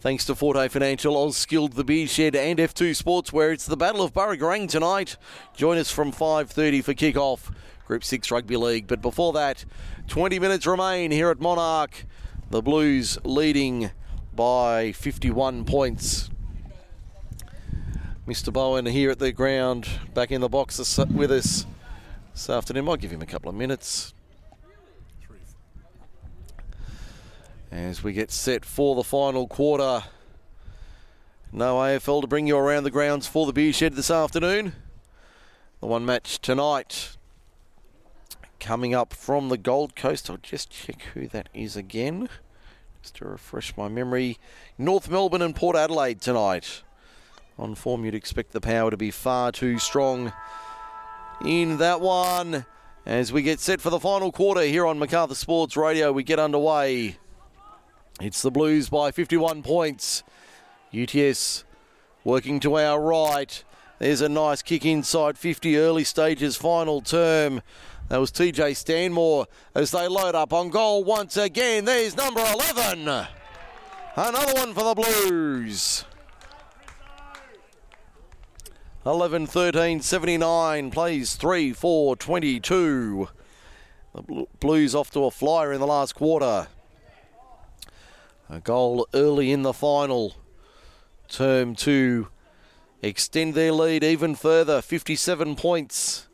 Thanks to Forte Financial, OzSkilled, The Beer Shed and F two Sportswear. It's the Battle of Burragurang tonight. Join us from five thirty for kick-off, Group six Rugby League. But before that, twenty minutes remain here at Monarch. The Blues leading by fifty-one points. Mister Bowen here at the ground, back in the box this, with us this afternoon. I'll give him a couple of minutes as we get set for the final quarter. No A F L to bring you around the grounds for the Beer Shed this afternoon. The one match tonight coming up from the Gold Coast. I'll just check who that is again, just to refresh my memory. North Melbourne and Port Adelaide tonight. On form, you'd expect the Power to be far too strong in that one. As we get set for the final quarter here on MacArthur Sports Radio, we get underway. It's the Blues by fifty-one points. U T S Working to our right, there's a nice kick inside fifty, early stages, final term. That was T J Stanmore as they load up on goal once again. There's number eleven. Another one for the Blues. eleven thirteen seventy-nine, plays three four twenty-two. The Blues off to a flyer in the last quarter. A goal early in the final term to extend their lead even further, fifty-seven points.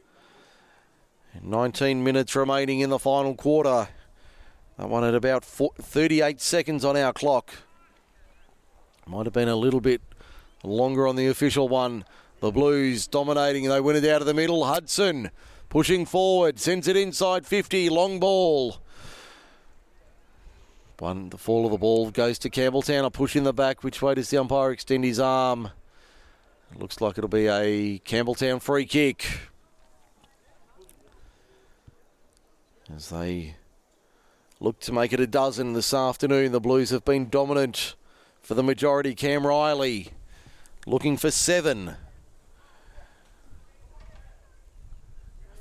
nineteen minutes remaining in the final quarter. That one at about thirty-eight seconds on our clock. Might have been a little bit longer on the official one. The Blues dominating. They win it out of the middle. Hudson pushing forward. Sends it inside fifty. Long ball. One, the fall of the ball goes to Campbelltown. A push in the back. Which way does the umpire extend his arm? It looks like it'll be a Campbelltown free kick. As they look to make it a dozen this afternoon, the Blues have been dominant for the majority. Cam Riley looking for seven.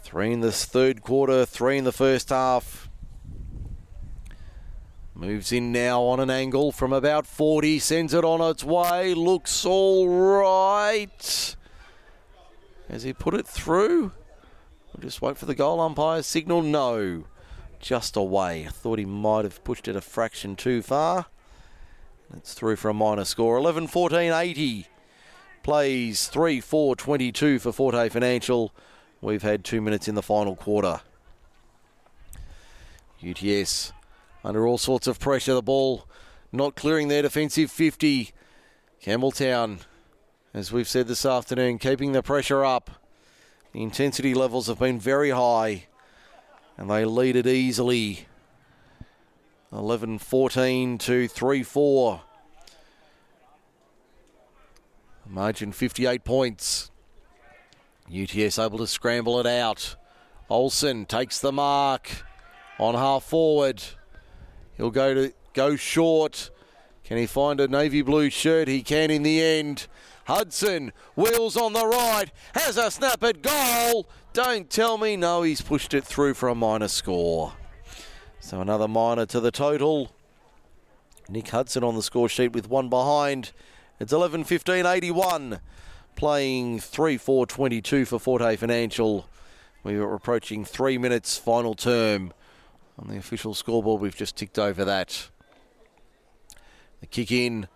Three in the third quarter, three in the first half. Moves in now on an angle from about forty, sends it on its way, looks all right. Has he put it through? We'll just wait for the goal umpire's signal. No, just away. I thought he might have pushed it a fraction too far. It's through for a minor score. eleven fourteen eighty. Plays three four twenty-two for Forte Financial. We've had two minutes in the final quarter. U T S under all sorts of pressure. The ball not clearing their defensive fifty. Campbelltown, as we've said this afternoon, keeping the pressure up. The intensity levels have been very high, and they lead it easily. eleven fourteen to three four. Margin fifty-eight points. U T S able to scramble it out. Olsen takes the mark on half forward. He'll go to go short. Can he find a navy blue shirt? He can in the end. Hudson, wheels on the right, has a snap at goal. Don't tell me, no, he's pushed it through for a minor score. So another minor to the total. Nick Hudson on the score sheet with one behind. It's eleven fifteen eighty-one, playing three four twenty-two for Forte Financial. We were approaching three minutes final term. On the official scoreboard, we've just ticked over that. The kick in.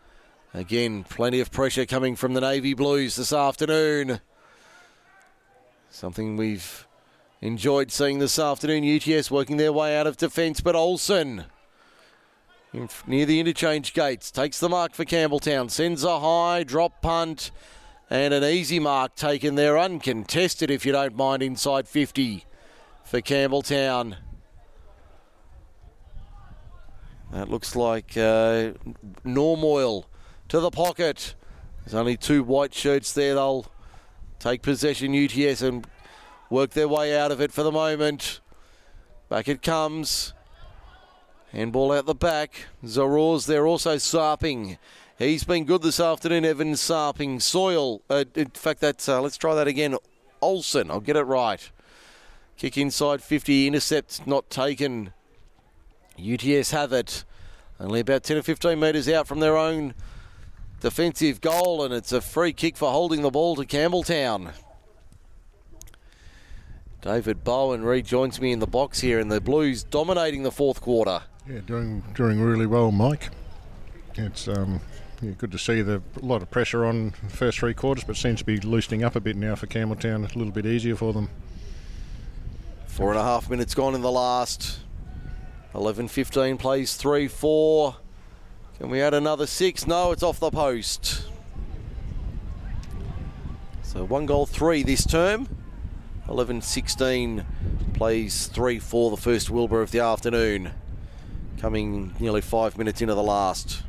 Again, plenty of pressure coming from the Navy Blues this afternoon. Something we've enjoyed seeing this afternoon. U T S working their way out of defence, but Olsen near the interchange gates takes the mark for Campbelltown. Sends a high drop punt and an easy mark taken there. Uncontested, if you don't mind, inside fifty for Campbelltown. That looks like uh, Normoyle. To the pocket. There's only two white shirts there. They'll take possession, U T S, and work their way out of it for the moment. Back it comes. Handball out the back. Zaroz there also sarping. He's been good this afternoon, Evan sarping. Soil. Uh, in fact, that's, uh, let's try that again. Olsen. I'll get it right. Kick inside fifty. Intercept not taken. U T S have it. Only about ten or fifteen metres out from their own defensive goal, and it's a free kick for holding the ball to Campbelltown. David Bowen rejoins me in the box here, and the Blues dominating the fourth quarter. Yeah, doing doing really well, Mike. It's um, yeah, good to see the a lot of pressure on the first three quarters, but seems to be loosening up a bit now for Campbelltown. It's a little bit easier for them. Four and a half minutes gone in the last. eleven fifteen plays three four. Can we add another six? No, it's off the post. So one goal, three this term. eleven sixteen plays three four, the first Wilbur of the afternoon. Coming nearly five minutes into the last.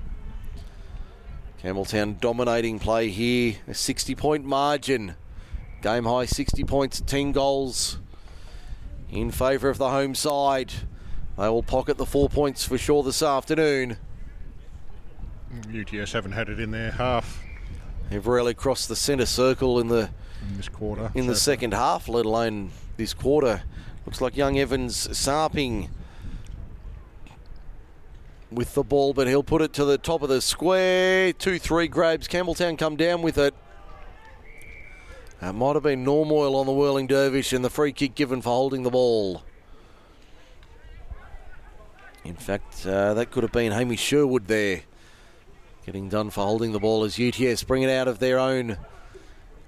Campbelltown dominating play here. A sixty-point margin. Game high, sixty points, ten goals in favour of the home side. They will pocket the four points for sure this afternoon. U T S haven't had it in their half. They've rarely crossed the centre circle in the in this quarter, in so the second half, let alone this quarter. Looks like young Evans Sarping with the ball, but he'll put it to the top of the square. two three Grabes. Campbelltown come down with it. It might have been Normoyle on the whirling dervish, and the free kick given for holding the ball. In fact, uh, that could have been Hamish Sherwood there. Getting done for holding the ball as U T S bring it out of their own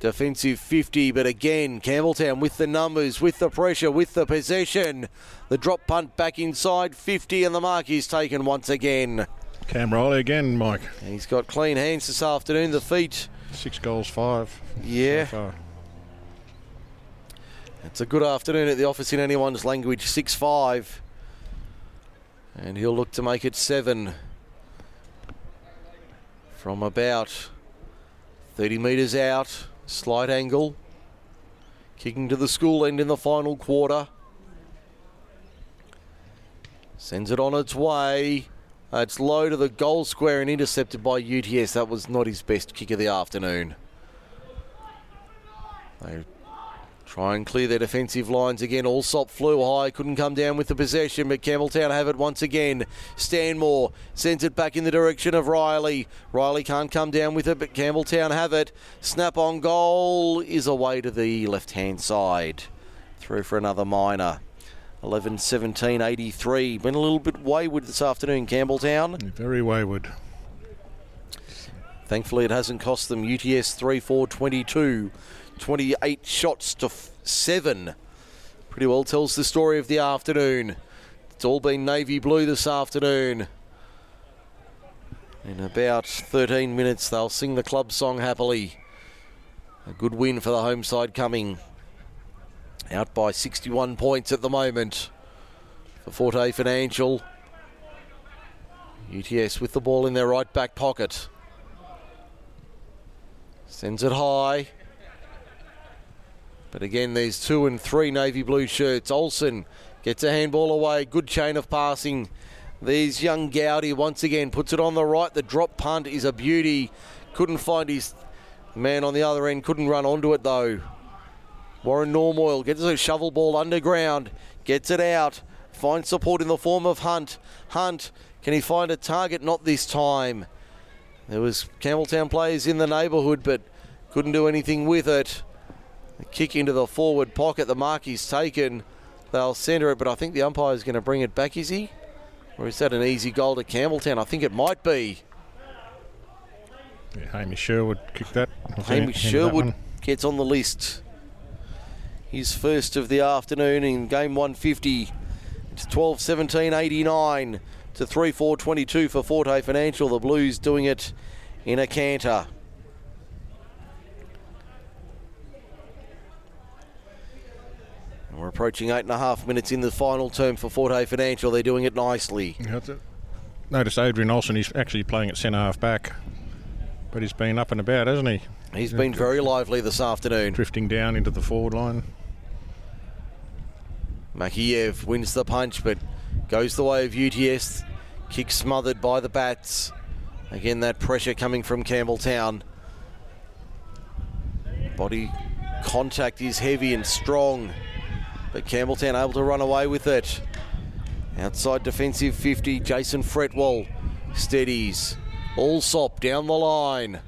defensive fifty. But again, Campbelltown with the numbers, with the pressure, with the possession. The drop punt back inside fifty, and the mark is taken once again. Cam Riley again, Mike. And he's got clean hands this afternoon, the feet. Six goals, five. Yeah. So it's a good afternoon at the office in anyone's language, six five. And he'll look to make it seven from about thirty metres out, slight angle. Kicking to the school end in the final quarter. Sends it on its way. Uh, it's low to the goal square and intercepted by U T S. That was not his best kick of the afternoon. They try and clear their defensive lines again. Allsop flew high, couldn't come down with the possession, but Campbelltown have it once again. Stanmore sends it back in the direction of Riley. Riley can't come down with it, but Campbelltown have it. Snap on goal is away to the left-hand side. Through for another minor. eleven seventeen eighty-three. Been a little bit wayward this afternoon, Campbelltown. Very wayward. Thankfully, it hasn't cost them. U T S three four twenty-two. twenty-eight shots to f- seven. Pretty well tells the story of the afternoon. It's all been navy blue this afternoon. In about thirteen minutes, they'll sing the club song happily. A good win for the home side coming. Out by sixty-one points at the moment for Forte Financial. U T S with the ball in their right back pocket. Sends it high. But again, there's two and three navy blue shirts. Olsen gets a handball away. Good chain of passing. There's young Gowdy once again. Puts it on the right. The drop punt is a beauty. Couldn't find his man on the other end. Couldn't run onto it, though. Warren Normoyle gets a shovel ball underground, gets it out, finds support in the form of Hunt. Hunt, can he find a target? Not this time. There was Campbelltown players in the neighbourhood, but couldn't do anything with it. A kick into the forward pocket, the mark is taken. They'll centre it, but I think the umpire is going to bring it back, is he? Or is that an easy goal to Campbelltown? I think it might be. Yeah, Hamish Sherwood kicked that. Hamish Sherwood that gets on the list. His first of the afternoon in game one fifty. It's twelve seventeen eighty-nine to three four twenty-two for Forte Financial. The Blues doing it in a canter. And we're approaching eight and a half minutes in the final term for Forte Financial. They're doing it nicely. Yeah, that's it. Notice Adrian Olsen is actually playing at centre-half back, but he's been up and about, hasn't he? He's been very lively this afternoon. Drifting down into the forward line. Makiev wins the punch, but goes the way of U T S. Kick smothered by the Bats. Again, that pressure coming from Campbelltown. Body contact is heavy and strong, but Campbelltown able to run away with it. Outside defensive fifty, Jason Fretwell steadies. Allsop down the line.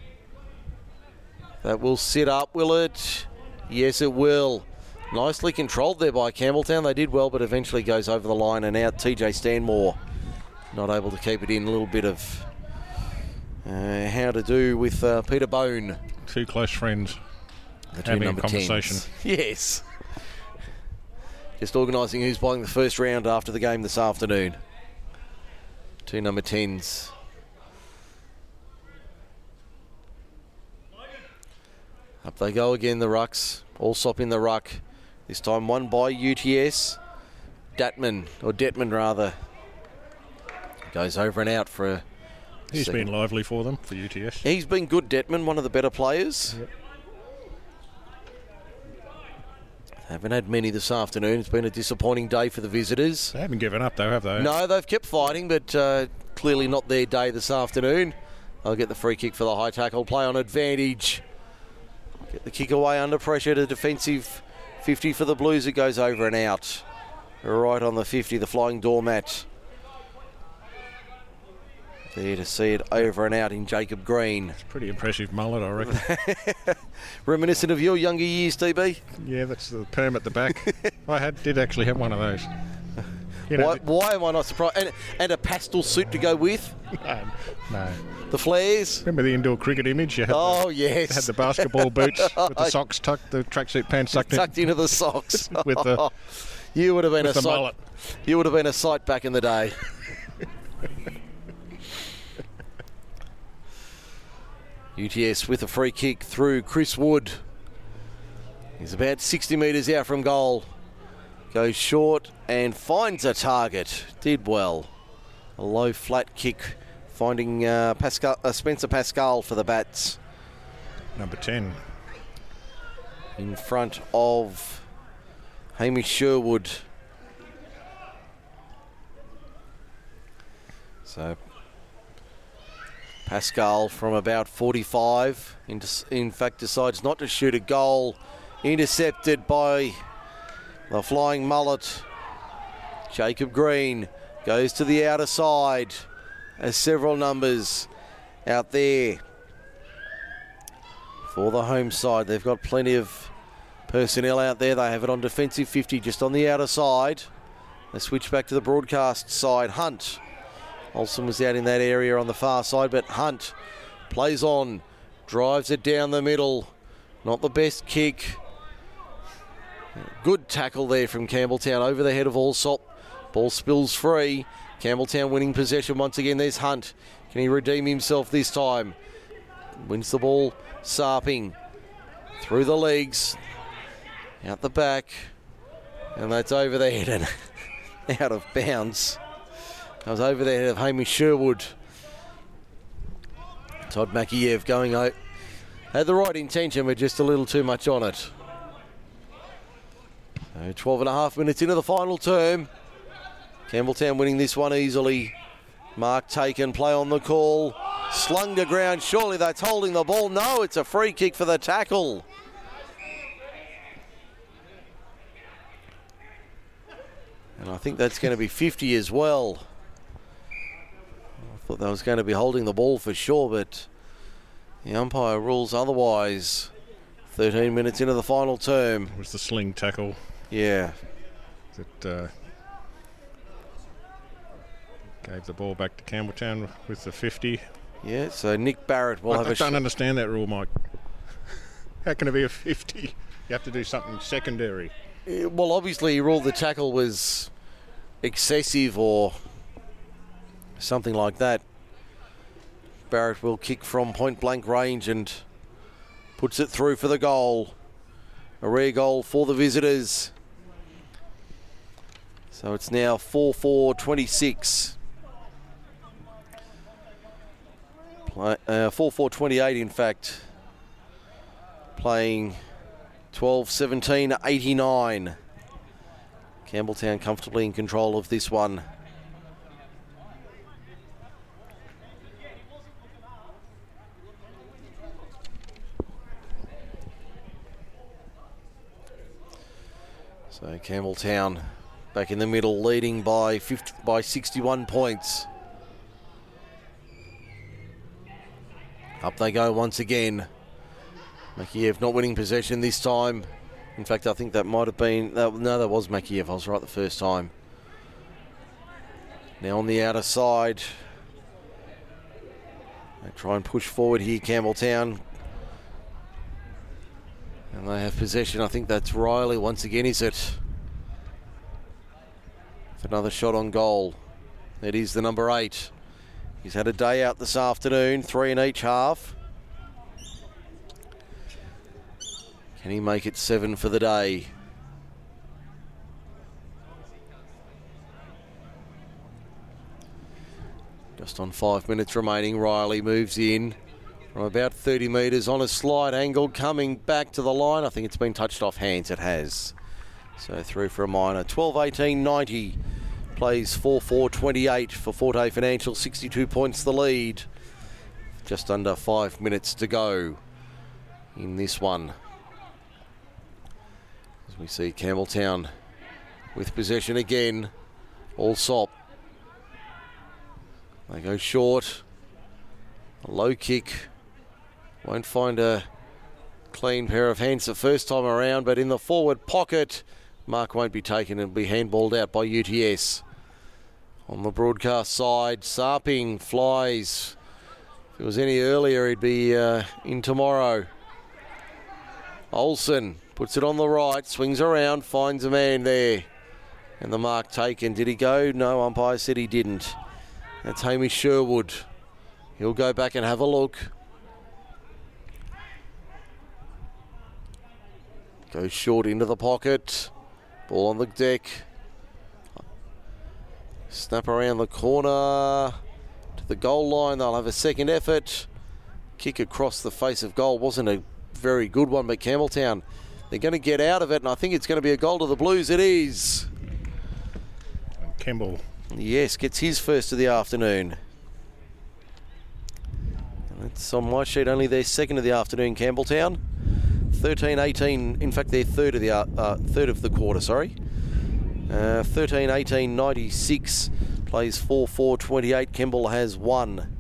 That will sit up, will it? Yes, it will. Nicely controlled there by Campbelltown. They did well, but eventually goes over the line and out. T J Stanmore not able to keep it in. A little bit of uh, how to do with uh, Peter Bone. Two close friends the two having a conversation. Tens. Yes. Just organising who's buying the first round after the game this afternoon. Two number tens. Up they go again, the rucks. Allsop in the ruck. This time won by U T S. Datman, or Detman rather, goes over and out for a He's second. Been lively for them, for U T S. He's been good, Detman, one of the better players. Yep. Haven't had many this afternoon. It's been a disappointing day for the visitors. They haven't given up though, have they? No, they've kept fighting, but uh, clearly not their day this afternoon. They'll get the free kick for the high tackle. Play on advantage. Get the kick away under pressure to defensive fifty for the Blues. It goes over and out. Right on the fifty, the flying doormat. There to see it over and out in Jacob Green. It's a pretty impressive mullet, I reckon. Reminiscent of your younger years, D B? Yeah, that's the perm at the back. I had did actually have one of those. You know, why, why am I not surprised? And, and a pastel suit to go with? No, no. The flares? Remember the indoor cricket image? You had oh, the, yes. You had the basketball boots with the socks tucked, the tracksuit pants tucked, tucked in. into the socks. with the You would have been a sight. Mullet. You would have been a sight back in the day. U T S with a free kick through Chris Wood. He's about sixty metres out from goal. Goes short and finds a target. Did well. A low flat kick finding uh, Pascal, uh, Spencer Pascal for the Bats. Number ten. In front of Hamish Sherwood. So Pascal from about forty-five, in, in fact, decides not to shoot a goal. Intercepted by the flying mullet. Jacob Green goes to the outer side. As several numbers out there for the home side. They've got plenty of personnel out there. They have it on defensive fifty, just on the outer side. They switch back to the broadcast side. Hunt. Olsen was out in that area on the far side, but Hunt plays on, drives it down the middle. Not the best kick. Good tackle there from Campbelltown over the head of Allsop. Ball spills free. Campbelltown winning possession once again. There's Hunt. Can he redeem himself this time? Wins the ball. Sarping through the legs, out the back, and that's over the head and out of bounds. I was over the head of Hamish Sherwood. Todd Makiev going out. Had the right intention, but just a little too much on it. So twelve and a half minutes into the final term. Campbelltown winning this one easily. Mark taken, play on the call. Slung to ground, surely that's holding the ball. No, it's a free kick for the tackle. And I think that's going to be fifty as well. Thought that was going to be holding the ball for sure, but the umpire rules otherwise. thirteen minutes into the final term. It was the sling tackle. Yeah. That uh, gave the ball back to Campbelltown with the fifty. Yeah, so Nick Barrett will I, have I a I don't sh- understand that rule, Mike. How can it be a fifty? You have to do something secondary. Yeah, well, obviously he ruled the tackle was excessive or something like that. Barrett will kick from point blank range and puts it through for the goal. A rare goal for the visitors. So it's now four four twenty-six. Play, uh, four four twenty-eight in fact. Playing twelve seventeen eighty-nine. Campbelltown comfortably in control of this one. So Campbelltown back in the middle, leading by fifty, by sixty-one points. Up they go once again. Makiev not winning possession this time. In fact, I think that might have been... That, no, that was Makiev. I was right the first time. Now on the outer side. They try and push forward here, Campbelltown. And they have possession. I think that's Riley once again, is it? With another shot on goal. It is the number eight. He's had a day out this afternoon, three in each half. Can he make it seven for the day? Just on five minutes remaining, Riley moves in. From about thirty metres on a slight angle, coming back to the line. I think it's been touched off hands. It has. So through for a minor. twelve eighteen ninety. Plays four four twenty-eight for Forte Financial. sixty-two points the lead. Just under five minutes to go in this one. As we see Campbelltown with possession again. Allsop. They go short. A low kick. Won't find a clean pair of hands the first time around, but in the forward pocket, mark won't be taken and be handballed out by U T S. On the broadcast side, Sarping flies. If it was any earlier, he'd be uh, in tomorrow. Olsen puts it on the right, swings around, finds a man there. And the mark taken. Did he go? No, umpire said he didn't. That's Hamish Sherwood. He'll go back and have a look. Goes short into the pocket. Ball on the deck. Snap around the corner to the goal line. They'll have a second effort. Kick across the face of goal. Wasn't a very good one, but Campbelltown, they're going to get out of it, and I think it's going to be a goal to the Blues. It is. And Campbell. Yes, gets his first of the afternoon. And it's on my sheet only their second of the afternoon, Campbelltown. thirteen eighteen, in fact, they're third of the uh, third of the quarter, sorry. Uh, thirteen eighteen ninety-six, plays four four twenty-eight. Kemble has one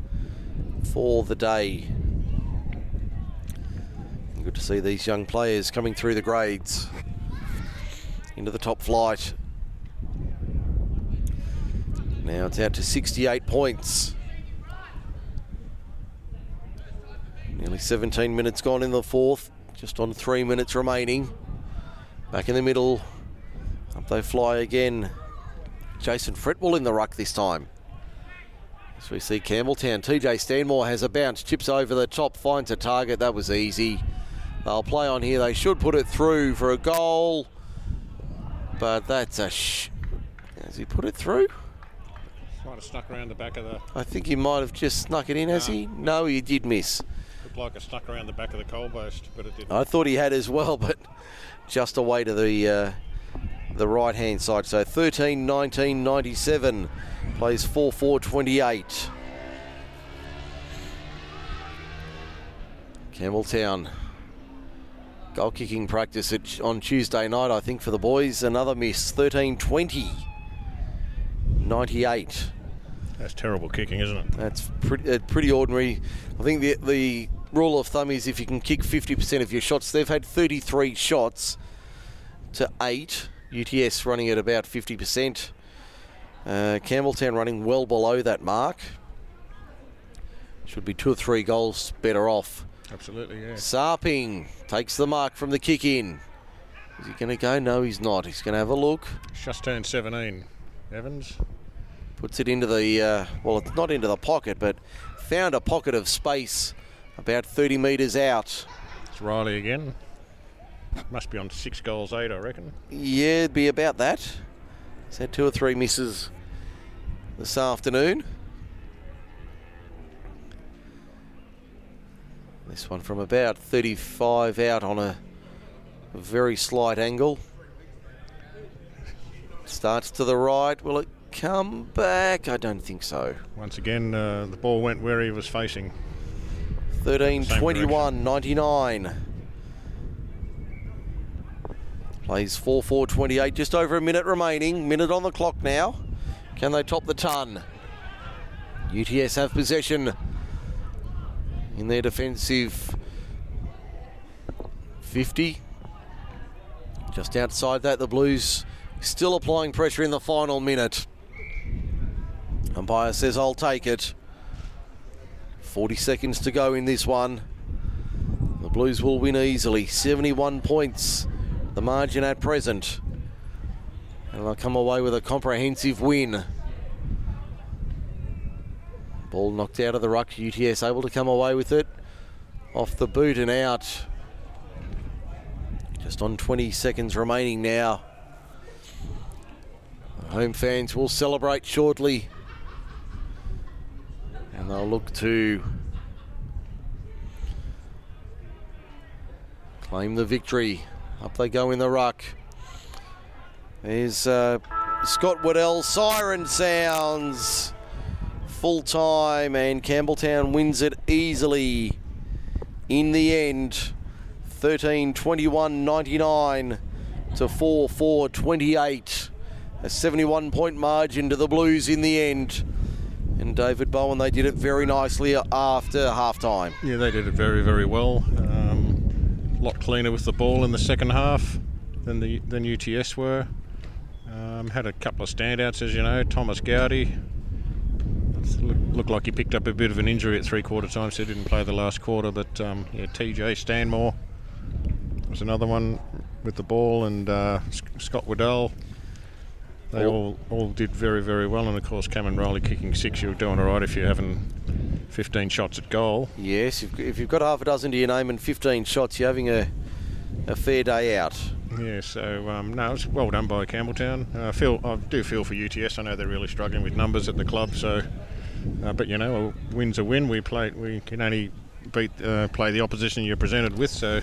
for the day. Good to see these young players coming through the grades into the top flight. Now it's out to sixty-eight points. Nearly seventeen minutes gone in the fourth. Just on three minutes remaining. Back in the middle. Up they fly again. Jason Fretwell in the ruck this time. As we see Campbelltown. T J Stanmore has a bounce. Chips over the top. Finds a target. That was easy. They'll play on here. They should put it through for a goal. But that's a... Sh- has he put it through? Might have snuck around the back of the... I think he might have just snuck it in, has no. he? No, he did miss. Like a snuck around the back of the coal post, but it didn't. I thought he had as well, but just away to the uh, the right hand side. So thirteen nineteen ninety-seven, plays four four twenty-eight. Campbelltown goal kicking practice at, on Tuesday night, I think, for the boys. Another miss. Thirteen twenty ninety-eight. That's terrible kicking, isn't it? That's pretty, uh, pretty ordinary. I think the the rule of thumb is if you can kick fifty percent of your shots. They've had thirty-three shots to eight. U T S running at about fifty percent. Uh, Campbelltown running well below that mark. Should be two or three goals better off. Absolutely, yeah. Sarping takes the mark from the kick in. Is he going to go? No, he's not. He's going to have a look. Just turned seventeen. Evans. Puts it into the, uh, well, it's not into the pocket, but found a pocket of space about thirty metres out. It's Riley again. Must be on six goals, eight, I reckon. Yeah, it'd be about that. He's had two or three misses this afternoon. This one from about thirty-five out on a very slight angle. Starts to the right. Will it come back? I don't think so. Once again, uh, the ball went where he was facing. thirteen twenty-one ninety-nine. Plays four four twenty-eight. Just over a minute remaining. Minute on the clock now. Can they top the ton? U T S have possession in their defensive fifty. Just outside that, the Blues still applying pressure in the final minute. Umpire says, I'll take it. forty seconds to go in this one. The Blues will win easily. seventy-one points, the margin at present. And they'll come away with a comprehensive win. Ball knocked out of the ruck. U T S able to come away with it. Off the boot and out. Just on twenty seconds remaining now. Home fans will celebrate shortly. And they'll look to claim the victory. Up they go in the ruck. There's uh, Scott Waddell. Siren sounds. full time, and Campbelltown wins it easily in the end, thirteen twenty-one ninety-nine to four four twenty-eight, a seventy-one point margin to the Blues in the end. And David Bowen, they did it very nicely after half-time. Yeah, they did it very, very well. Um, a lot cleaner with the ball in the second half than the than U T S were. Um, had a couple of standouts, as you know. Thomas Gowdy look, looked like he picked up a bit of an injury at three-quarter time, so he didn't play the last quarter. But um, yeah, T J Stanmore was another one with the ball, and uh, Scott Waddell. They all, all did very, very well. And, of course, Cameron Rowley kicking six, you're doing all right if you're having fifteen shots at goal. Yes, if you've got half a dozen to your name and fifteen shots, you're having a, a fair day out. Yeah, so, um, no, it's well done by Campbelltown. Uh, feel, I do feel for U T S. I know they're really struggling with numbers at the club. So, uh, but, you know, a win's a win. We play, we can only beat uh, play the opposition you're presented with. So,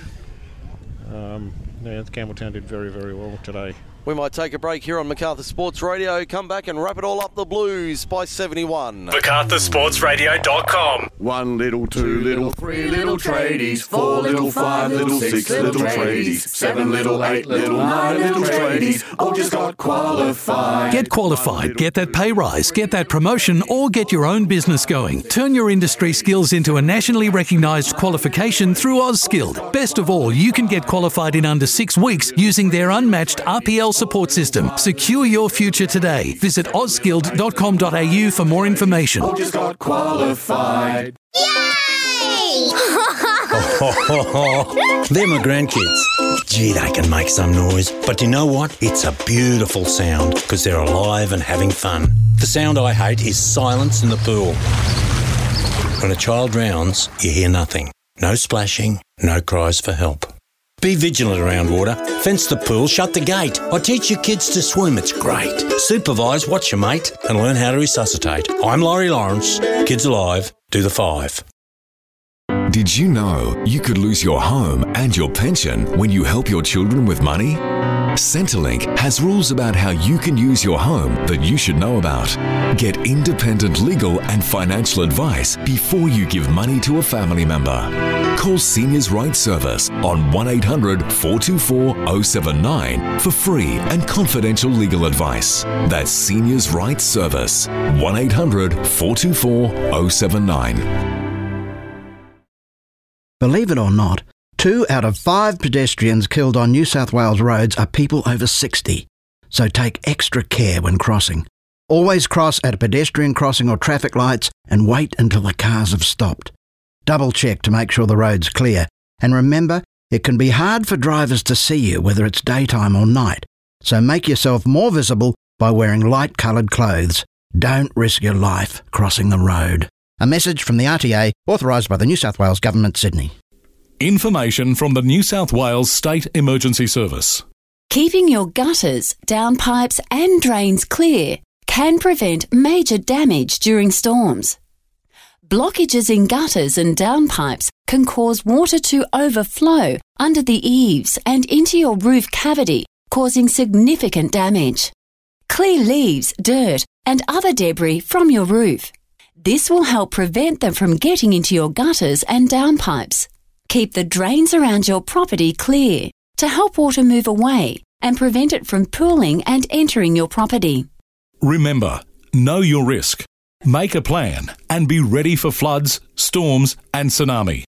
um, yeah, Campbelltown did very, very well today. We might take a break here on MacArthur Sports Radio, come back and wrap it all up, the Blues by seventy-one. MacArthur Sports Radio dot com. One little, two little, three little tradies, four little, five little, six little tradies, seven little, eight little, nine little tradies, all just got qualified. Get qualified, get that pay rise, get that promotion, or get your own business going. Turn your industry skills into a nationally recognised qualification through OzSkilled. Best of all, you can get qualified in under six weeks using their unmatched R P L support system. Secure your future today. Visit oz skilled dot com dot a u for more information. I just got qualified. Yay! They're my grandkids. Gee, they can make some noise. But you know what? It's a beautiful sound because they're alive and having fun. The sound I hate is silence in the pool. When a child drowns, you hear nothing. No splashing, no cries for help. Be vigilant around water. Fence the pool, shut the gate. I teach your kids to swim, it's great. Supervise, watch your mate, and learn how to resuscitate. I'm Laurie Lawrence. Kids Alive, do the five. Did you know you could lose your home and your pension when you help your children with money? Centrelink has rules about how you can use your home that you should know about. Get independent legal and financial advice before you give money to a family member. Call Seniors Rights Service on one eight hundred four two four oh seven nine for free and confidential legal advice. That's Seniors Rights Service, one eight hundred four two four oh seven nine. Believe it or not, two out of five pedestrians killed on New South Wales roads are people over sixty, so take extra care when crossing. Always cross at a pedestrian crossing or traffic lights and wait until the cars have stopped. Double check to make sure the road's clear, and remember, it can be hard for drivers to see you whether it's daytime or night, so make yourself more visible by wearing light-coloured clothes. Don't risk your life crossing the road. A message from the R T A, authorised by the New South Wales Government, Sydney. Information from the New South Wales State Emergency Service. Keeping your gutters, downpipes and drains clear can prevent major damage during storms. Blockages in gutters and downpipes can cause water to overflow under the eaves and into your roof cavity, causing significant damage. Clear leaves, dirt and other debris from your roof. This will help prevent them from getting into your gutters and downpipes. Keep the drains around your property clear to help water move away and prevent it from pooling and entering your property. Remember, know your risk. Make a plan and be ready for floods, storms and tsunami.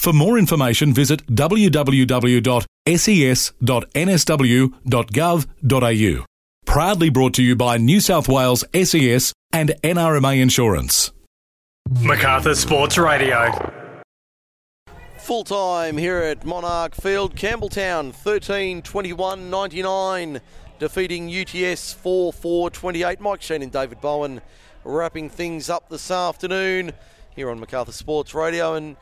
For more information, visit w w w dot s e s dot n s w dot gov dot a u. Proudly brought to you by New South Wales S E S and N R M A Insurance. MacArthur Sports Radio. Full time here at Monarch Field. Campbelltown thirteen twenty-one ninety-nine, defeating U T S four four twenty-eight. Mike Sheen and David Bowen wrapping things up this afternoon here on MacArthur Sports Radio. And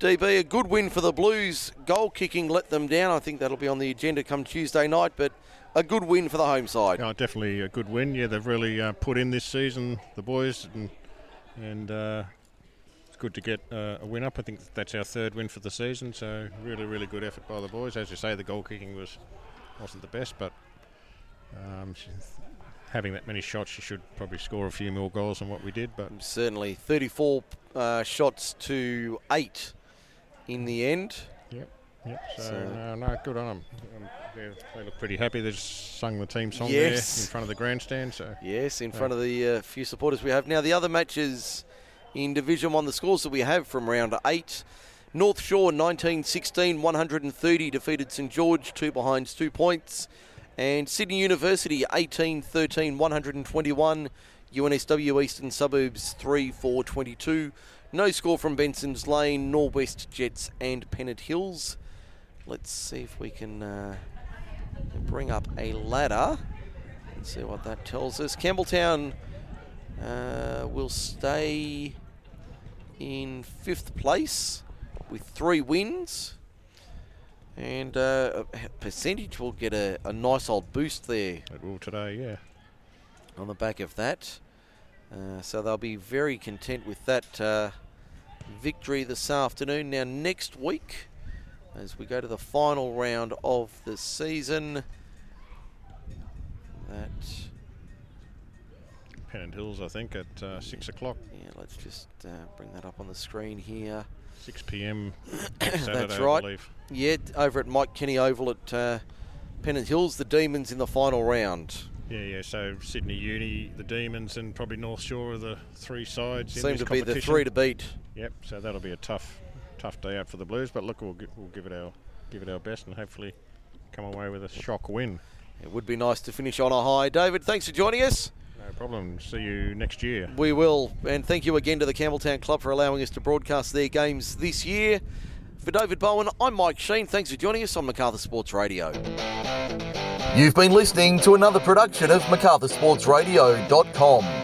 D B, a good win for the Blues. Goal kicking let them down. I think that'll be on the agenda come Tuesday night, but a good win for the home side. Oh, definitely a good win. Yeah, they've really uh, put in this season, the boys, and... and uh good to get uh, a win up. I think that's our third win for the season, so really, really good effort by the boys. As you say, the goal kicking was, wasn't the best, but um, having that many shots, you should probably score a few more goals than what we did. But certainly thirty-four uh, shots to eight in the end. Yep. Yep. So, so. No, no, good on them. Um, they look pretty happy. They've sung the team song yes. there in front of the grandstand. So yes, in front uh, of the uh, few supporters we have. Now the other matches in Division One, the scores that we have from round eight. North Shore nineteen sixteen, one hundred thirty defeated St George, two behinds, two points. And Sydney University eighteen thirteen, one hundred twenty-one. U N S W Eastern Suburbs three four, twenty-two. No score from Benson's Lane, Norwest Jets and Pennant Hills. Let's see if we can uh, bring up a ladder. Let's see what that tells us. Campbelltown uh, will stay in fifth place with three wins. And uh, percentage will get a, a nice old boost there. It will today, yeah. On the back of that. Uh, so they'll be very content with that uh, victory this afternoon. Now next week, as we go to the final round of the season, that... Pennant Hills, I think, at uh, six o'clock. Yeah, let's just uh, bring that up on the screen here. six p.m. Saturday, that's right. I believe. Yeah, over at Mike Kenny Oval at uh, Pennant Hills, the Demons in the final round. Yeah, yeah, so Sydney Uni, the Demons, and probably North Shore are the three sides in this competition. Seem to be the three to beat. Yep, so that'll be a tough tough day out for the Blues, but look, we'll, gi- we'll give it our give it our best and hopefully come away with a shock win. It would be nice to finish on a high. David, thanks for joining us. No problem. See you next year. We will. And thank you again to the Campbelltown Club for allowing us to broadcast their games this year. For David Bowen, I'm Mike Sheen. Thanks for joining us on MacArthur Sports Radio. You've been listening to another production of MacArthur Sports Radio dot com.